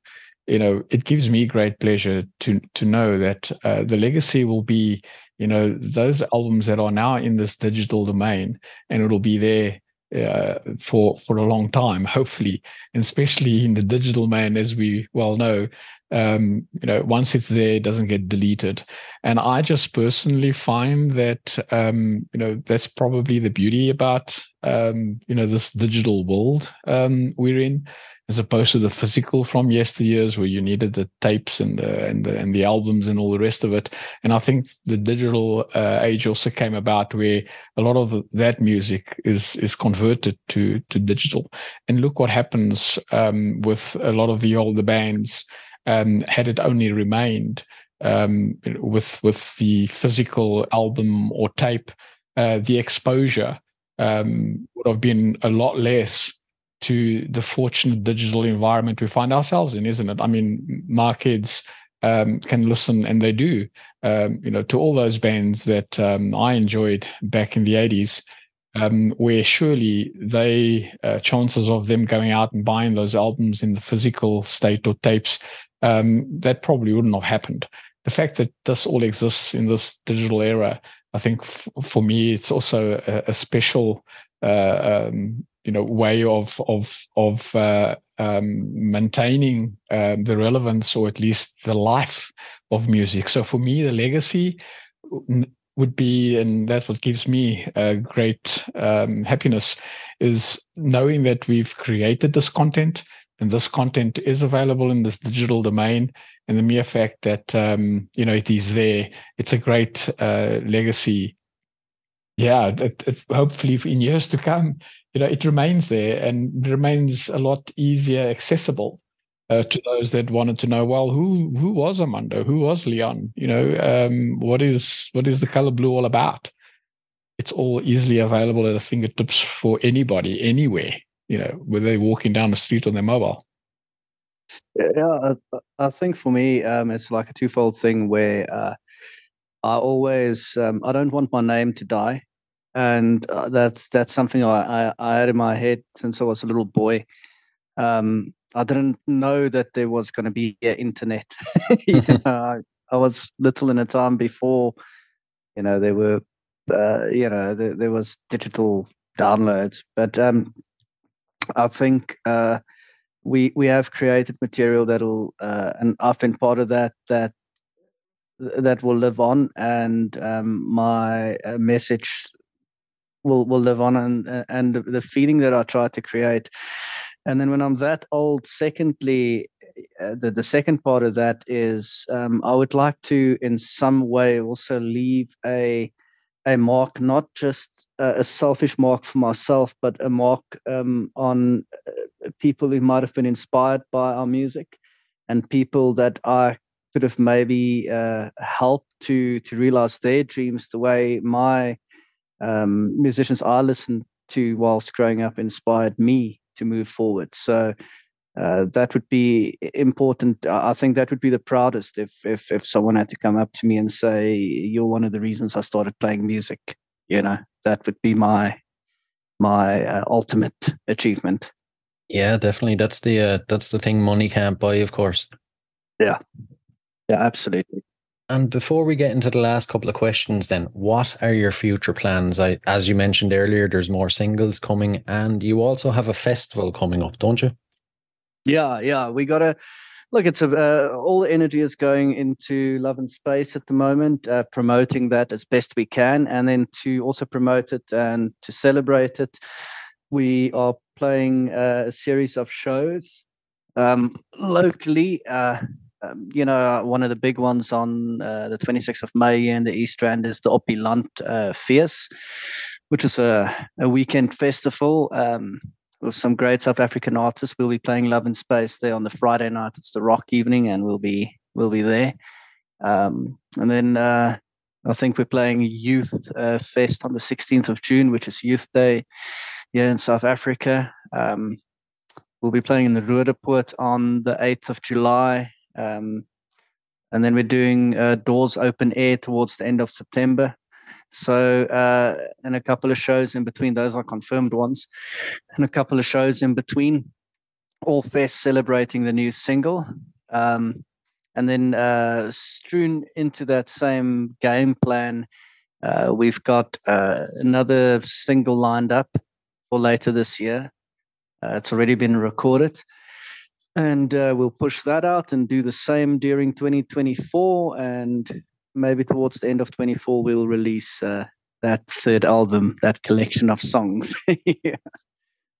You know, it gives me great pleasure to to know that uh, the legacy will be, you know, those albums that are now in this digital domain, and it'll be there Uh, for for a long time, hopefully, and especially in the digital domain, as we well know. Um, you know, once it's there, it doesn't get deleted. And I just personally find that um, you know that's probably the beauty about um, you know this digital world um, we're in, as opposed to the physical from yesteryears, where you needed the tapes and the, and the, and the albums and all the rest of it. And I think the digital uh, age also came about where a lot of that music is is converted to to digital. And look what happens um, with a lot of the older bands. Um, had it only remained um, with with the physical album or tape, uh, the exposure um, would have been a lot less to the fortunate digital environment we find ourselves in, isn't it? I mean, my kids um, can listen, and they do, um, you know, to all those bands that um, I enjoyed back in the eighties. Um, where surely they uh, chances of them going out and buying those albums in the physical state or tapes, um, that probably wouldn't have happened. The fact that this all exists in this digital era, I think f- for me, it's also a, a special, uh, um, you know, way of of of uh, um, maintaining uh, the relevance, or at least the life of music. So for me, the legacy N- would be, and that's what gives me a great um, happiness, is knowing that we've created this content, and this content is available in this digital domain, and the mere fact that um, you know, it is there, it's a great uh, legacy. Yeah, that, that hopefully in years to come, you know, it remains there and remains a lot easier accessible uh, to those that wanted to know. Well, who who was Armando? Who was Liaan? You know, um, what is what is The Colour Blew all about? It's all easily available at the fingertips for anybody, anywhere, you know, whether they're walking down the street on their mobile. Yeah, I, I think for me, um, it's like a twofold thing where uh, I always, um, I don't want my name to die. And uh, that's that's something I, I, I had in my head since I was a little boy. Um, I didn't know that there was going to be an internet. you know, I, I was little in a time before, you know, there were, Uh, you know, there, there was digital downloads, but um, I think uh, we we have created material that'll, uh, and I've been part of that that that will live on, and um, my message will will live on, and and the feeling that I try to create. And then when I'm that old, secondly, uh, the the second part of that is um, I would like to, in some way, also leave a a mark, not just uh, a selfish mark for myself, but a mark um, on uh, people who might have been inspired by our music, and people that I could have maybe uh, helped to to realize their dreams the way my um, musicians I listened to whilst growing up inspired me to move forward. So uh, that would be important. I think that would be the proudest if, if if someone had to come up to me and say, "You're one of the reasons I started playing music." You know, that would be my my uh, ultimate achievement. Yeah, definitely. That's the uh, that's the thing money can't buy, of course. Yeah, yeah, absolutely. And before we get into the last couple of questions, then, what are your future plans? I, as you mentioned earlier, there's more singles coming, and you also have a festival coming up, don't you? Yeah, yeah, we gotta look. It's a, uh, all the energy is going into Love in Space at the moment, uh, promoting that as best we can, and then to also promote it and to celebrate it, we are playing a series of shows um, locally. Uh, um, you know, one of the big ones on uh, the twenty-sixth of May in the East Rand is the Opulant uh, Fierce, which is a, a weekend festival. Um, With some great South African artists. We'll be playing Love in Space there on the Friday night. It's the rock evening, and we'll be we'll be there. Um, and then uh, I think we're playing Youth uh, Fest on the sixteenth of June, which is Youth Day here in South Africa. Um, we'll be playing in the Ruderpoort on the eighth of July. Um, and then we're doing uh, Doors Open Air towards the end of September. So, uh, and a couple of shows in between. Those are confirmed ones, and a couple of shows in between. All fest celebrating the new single, um, and then uh, strewn into that same game plan, uh, we've got uh, another single lined up for later this year. Uh, it's already been recorded. And uh, we'll push that out and do the same during twenty twenty-four, and maybe towards the end of twenty-four, we'll release uh, that third album, that collection of songs. yeah.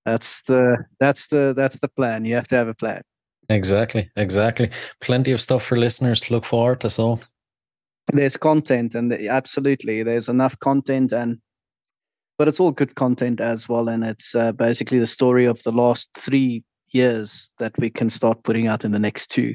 That's the that's the that's the plan. You have to have a plan. Exactly, exactly. Plenty of stuff for listeners to look forward to. So there's content, and the, absolutely, there's enough content, and but it's all good content as well, and it's uh, basically the story of the last three years that we can start putting out in the next two.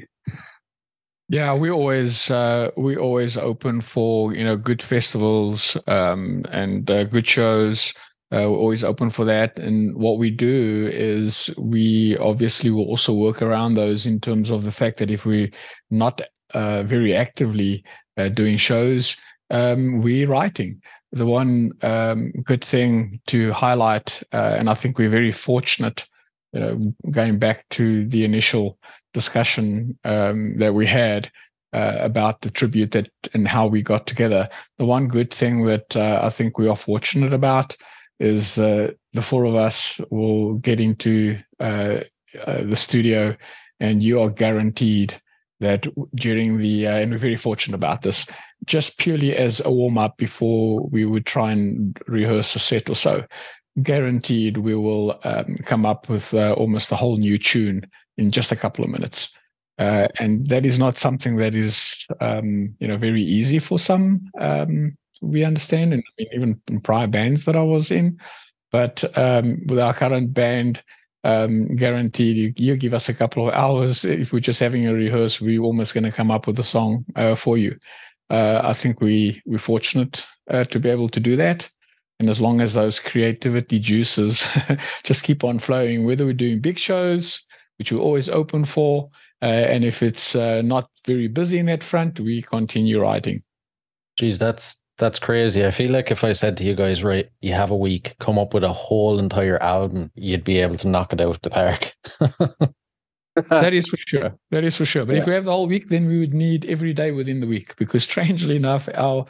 Yeah, we always uh, we always open for, you know, good festivals um, and uh, good shows. Uh, we're always open for that. And what we do is we obviously will also work around those in terms of the fact that if we're not uh, very actively uh, doing shows, um, we're writing. The one um, good thing to highlight, uh, and I think we're very fortunate, you know, going back to the initial discussion um, that we had uh, about the tribute that and how we got together. The one good thing that uh, I think we are fortunate about is uh, the four of us will get into uh, uh, the studio, and you are guaranteed that during the, uh, and we're very fortunate about this, just purely as a warm-up before we would try and rehearse a set or so. Guaranteed we will um, come up with uh, almost a whole new tune in just a couple of minutes. Uh, and that is not something that is, um, you know, very easy for some, um, we understand, and I mean, even in prior bands that I was in. But um, with our current band, um, guaranteed, you, you give us a couple of hours. If we're just having a rehearse, we're almost going to come up with a song uh, for you. Uh, I think we, we're fortunate uh, to be able to do that. And as long as those creativity juices just keep on flowing, whether we're doing big shows, which we're always open for, uh, and if it's uh, not very busy in that front, we continue writing. Geez, that's that's crazy. I feel like if I said to you guys, right, you have a week, come up with a whole entire album, you'd be able to knock it out of the park. That is for sure. That is for sure. But yeah. If we have the whole week, then we would need every day within the week, because strangely enough, our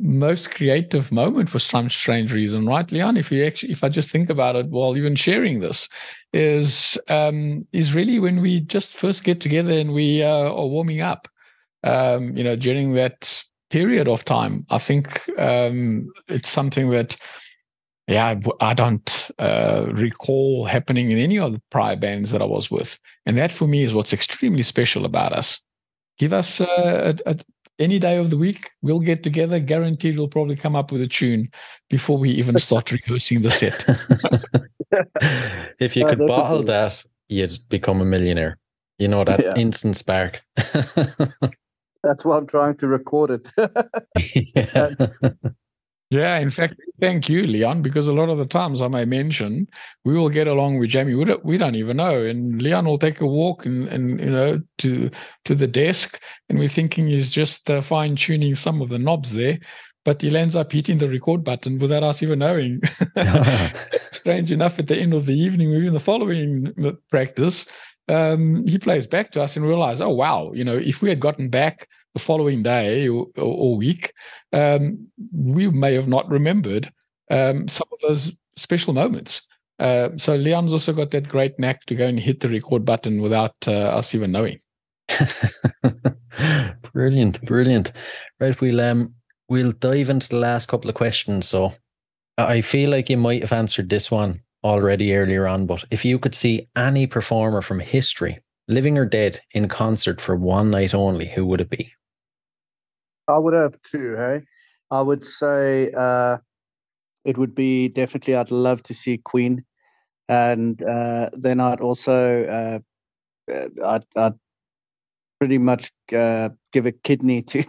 most creative moment, for some strange reason, right, Liaan? If you actually, if I just think about it, while even sharing this, is um, is really when we just first get together and we uh, are warming up. Um, you know, during that period of time, I think um, it's something that, yeah, I, I don't uh, recall happening in any of the prior bands that I was with, and that for me is what's extremely special about us. Give us uh, a. a Any day of the week, we'll get together. Guaranteed, we'll probably come up with a tune before we even start rehearsing the set. If you could oh, bottle that, you'd become a millionaire. You know, that yeah. instant spark. That's why I'm trying to record it. yeah. yeah, in fact, thank you, Liaan, because a lot of the times I may mention, we will get along with Jamie. We don't, we don't even know. And Liaan will take a walk and, and you know, to to the desk. And we're thinking he's just uh, fine-tuning some of the knobs there. But he ends up hitting the record button without us even knowing. Strange enough, at the end of the evening, or even the following practice, um, he plays back to us and realize, oh, wow, you know, if we had gotten back the following day or, or week, um, we may have not remembered um, some of those special moments. Uh, so Liaan's also got that great knack to go and hit the record button without uh, us even knowing. Brilliant, brilliant. Right, we'll, um, we'll dive into the last couple of questions. So I feel like you might have answered this one already earlier on, but if you could see any performer from history, living or dead, in concert for one night only, who would it be? I would have two, hey? I would say uh, it would be definitely, I'd love to see Queen. And uh, then I'd also, uh, I'd, I'd pretty much uh, give a kidney to,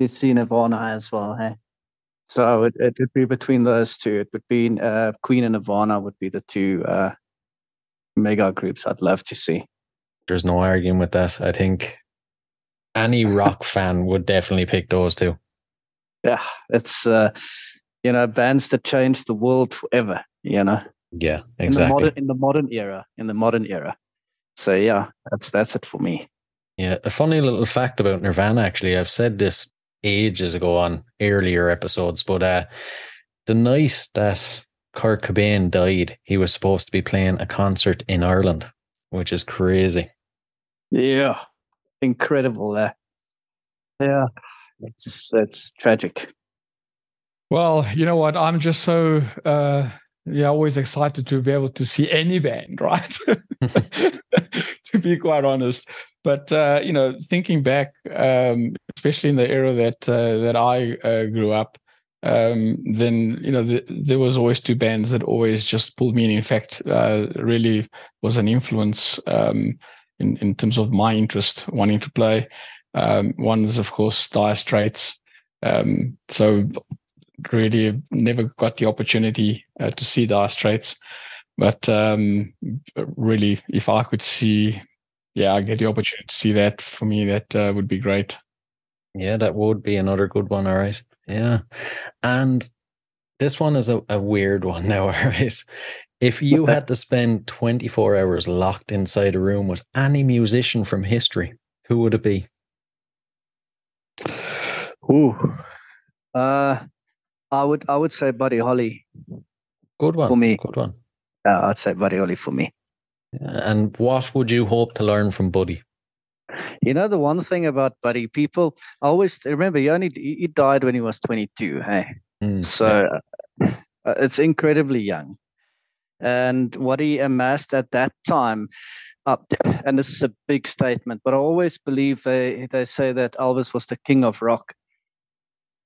to see Nirvana as well, hey? So it, it would be between those two. It would be uh, Queen and Nirvana would be the two uh, mega groups I'd love to see. There's no arguing with that. I think any rock fan would definitely pick those two. Yeah, it's, uh, you know, bands that changed the world forever, you know. Yeah, exactly. In the modern, in the modern era, in the modern era. So, yeah, that's that's it for me. Yeah, a funny little fact about Nirvana, actually. I've said this ages ago on earlier episodes, but uh, the night that Kurt Cobain died, he was supposed to be playing a concert in Ireland, which is crazy. Yeah, incredible there. Uh, yeah, it's it's tragic. Well, you know what? I'm just so uh, yeah, always excited to be able to see any band, right? To be quite honest, but uh, you know, thinking back, um, especially in the era that uh, that I uh, grew up, um, then you know, the, there was always two bands that always just pulled me in. In fact, uh, really was an influence. Um, In, in terms of my interest, wanting to play. Um, one's, of course, Dire Straits. Um, so really never got the opportunity uh, to see Dire Straits. But um, really, if I could see, yeah, I get the opportunity to see that, for me, that uh, would be great. Yeah, that would be another good one, all right. Yeah. And this one is a, a weird one now, all right. If you had to spend twenty-four hours locked inside a room with any musician from history, who would it be? Ooh, uh, I would I would say Buddy Holly. Good one for me. Good one. Yeah, uh, I'd say Buddy Holly for me. And what would you hope to learn from Buddy? You know, the one thing about Buddy, people always remember he only he died when he was twenty-two. Hey, mm, so yeah. uh, it's incredibly young. And what he amassed at that time, up there. And this is a big statement, but I always believe they, they say that Elvis was the king of rock.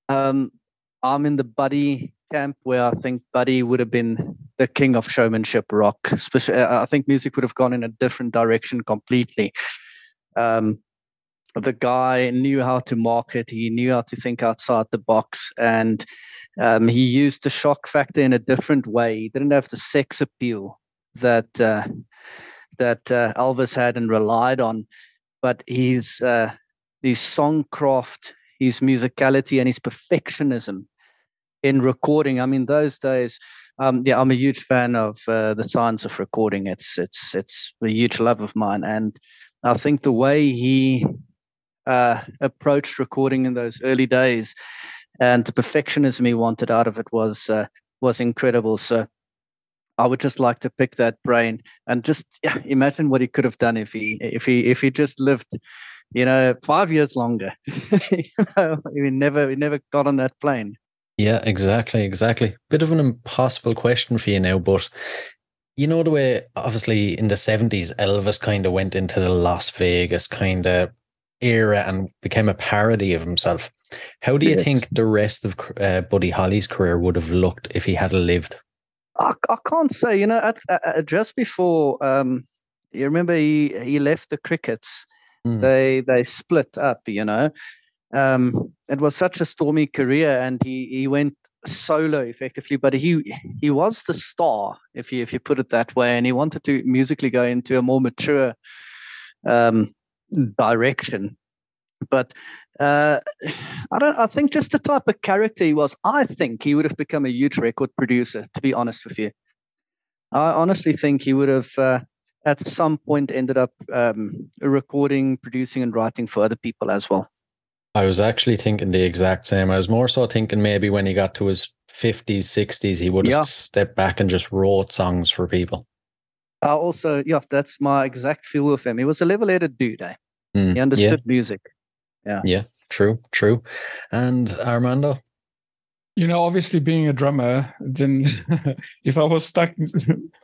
Um, I'm in the Buddy camp, where I think Buddy would have been the king of showmanship rock. Especially, I think music would have gone in a different direction completely. Um, the guy knew how to market. He knew how to think outside the box, and um, he used the shock factor in a different way. He didn't have the sex appeal that uh, that uh, Elvis had and relied on, but his uh, his song craft, his musicality, and his perfectionism in recording. I mean, those days, um, yeah, I'm a huge fan of uh, the science of recording. It's it's it's a huge love of mine, and I think the way he uh, approached recording in those early days, and the perfectionism he wanted out of it was uh, was incredible. So I would just like to pick that brain and just yeah, imagine what he could have done if he if he if he just lived, you know, five years longer. you know, he never he never got on that plane. Yeah, exactly, exactly. Bit of an impossible question for you now, but you know the way, obviously, in the seventies, Elvis kind of went into the Las Vegas kind of era and became a parody of himself. How do you yes. think the rest of uh, Buddy Holly's career would have looked if he had lived? I, I can't say. You know, at, at, just before, um, you remember he, he left the Crickets. Mm. They they split up, you know. Um, it was such a stormy career, and he, he went solo effectively, but he he was the star, if you if you put it that way, and he wanted to musically go into a more mature um, direction. But uh, I don't. I think just the type of character he was, I think he would have become a huge record producer. To be honest with you, I honestly think he would have uh, at some point ended up um, recording, producing, and writing for other people as well. I was actually thinking the exact same. I was more so thinking maybe when he got to his fifties, sixties, he would have yeah. stepped back and just wrote songs for people. Uh, also, yeah, that's my exact feel of him. He was a level-headed dude, eh? Mm, he understood yeah. music. Yeah, yeah, true, true. And Armando? You know, obviously being a drummer, then if I was stuck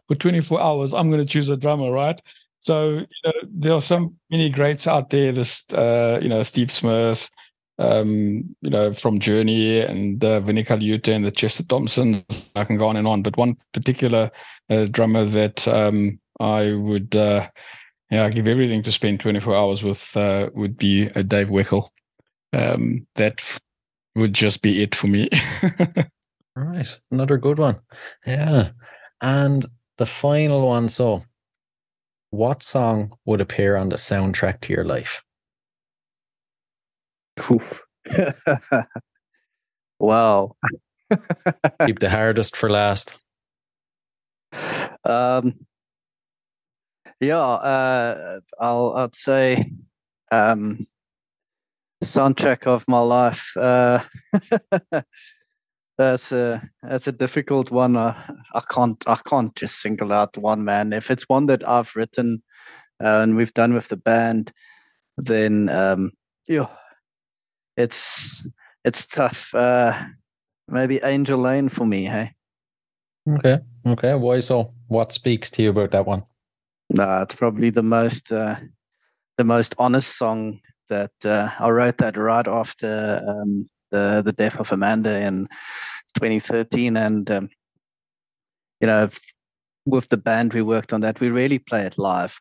for twenty-four hours, I'm going to choose a drummer, right? So, you know, there are so many greats out there. This, uh, you know, Steve Smith, um, you know, from Journey, and uh, Vinnie Colaiuta, and the Chester Thompsons. I can go on and on. But one particular uh, drummer that um, I would, uh, yeah, I give everything to spend twenty-four hours with uh, would be uh, Dave Weckl. Um, that f- would just be it for me. All right, another good one. Yeah, and the final one. So, what song would appear on the soundtrack to your life? Oof. Wow. Keep the hardest for last. Um, yeah, uh, I'll, I'd say um, soundtrack of my life. Uh, That's a that's a difficult one. I, I can't I can't just single out one, man. If it's one that I've written uh, and we've done with the band, then um, yeah, it's it's tough. Uh, maybe Angel Lane for me. Hey. Okay. Okay. Why so? What speaks to you about that one? Nah, it's probably the most uh, the most honest song that uh, I wrote. That right after. Um, The, the death of Amanda in twenty thirteen, and um, you know, with the band we worked on that. We rarely play it live,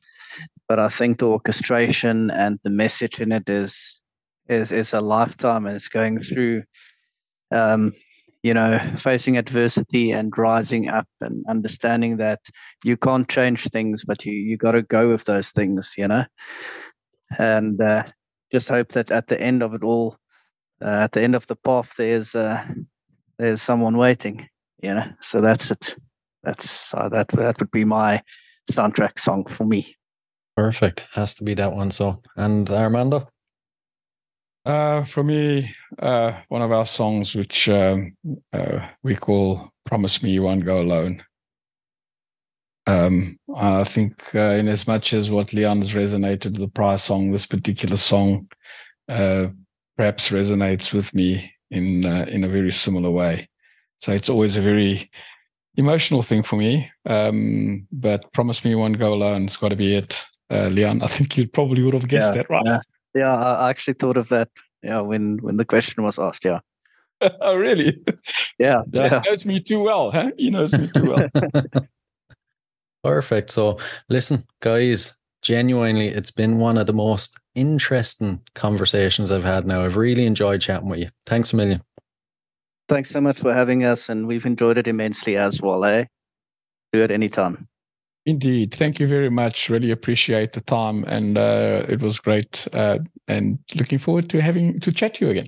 but I think the orchestration and the message in it is is is a lifetime, and it's going through um, you know, facing adversity and rising up and understanding that you can't change things, but you you got to go with those things, you know, and uh, just hope that at the end of it all, Uh, at the end of the path, there's uh, there's someone waiting, you know. So that's it. That's uh, that. That would be my soundtrack song for me. Perfect. Has to be that one. So, and Armando, uh, for me, uh, one of our songs, which um, uh, we call "Promise Me You Won't Go Alone." Um, I think, uh, in as much as what Liaan's resonated with the prior song, this particular song. Uh, perhaps resonates with me in uh, in a very similar way. So it's always a very emotional thing for me. Um, but Promise Me You Won't Go Alone, it's got to be it. uh, Liaan. I think you probably would have guessed yeah, that, right? Yeah. yeah, I actually thought of that yeah, when, when the question was asked, yeah. Oh, really? Yeah. yeah. He knows me too well, huh? He knows me too well. Perfect. So listen, guys, genuinely, it's been one of the most interesting conversations I've had now. I've really enjoyed chatting with you. Thanks a million. Thanks so much for having us, and we've enjoyed it immensely as well, eh? Do it anytime. Indeed. Thank you very much. Really appreciate the time, and uh, it was great. Uh, and looking forward to having to chat to you again.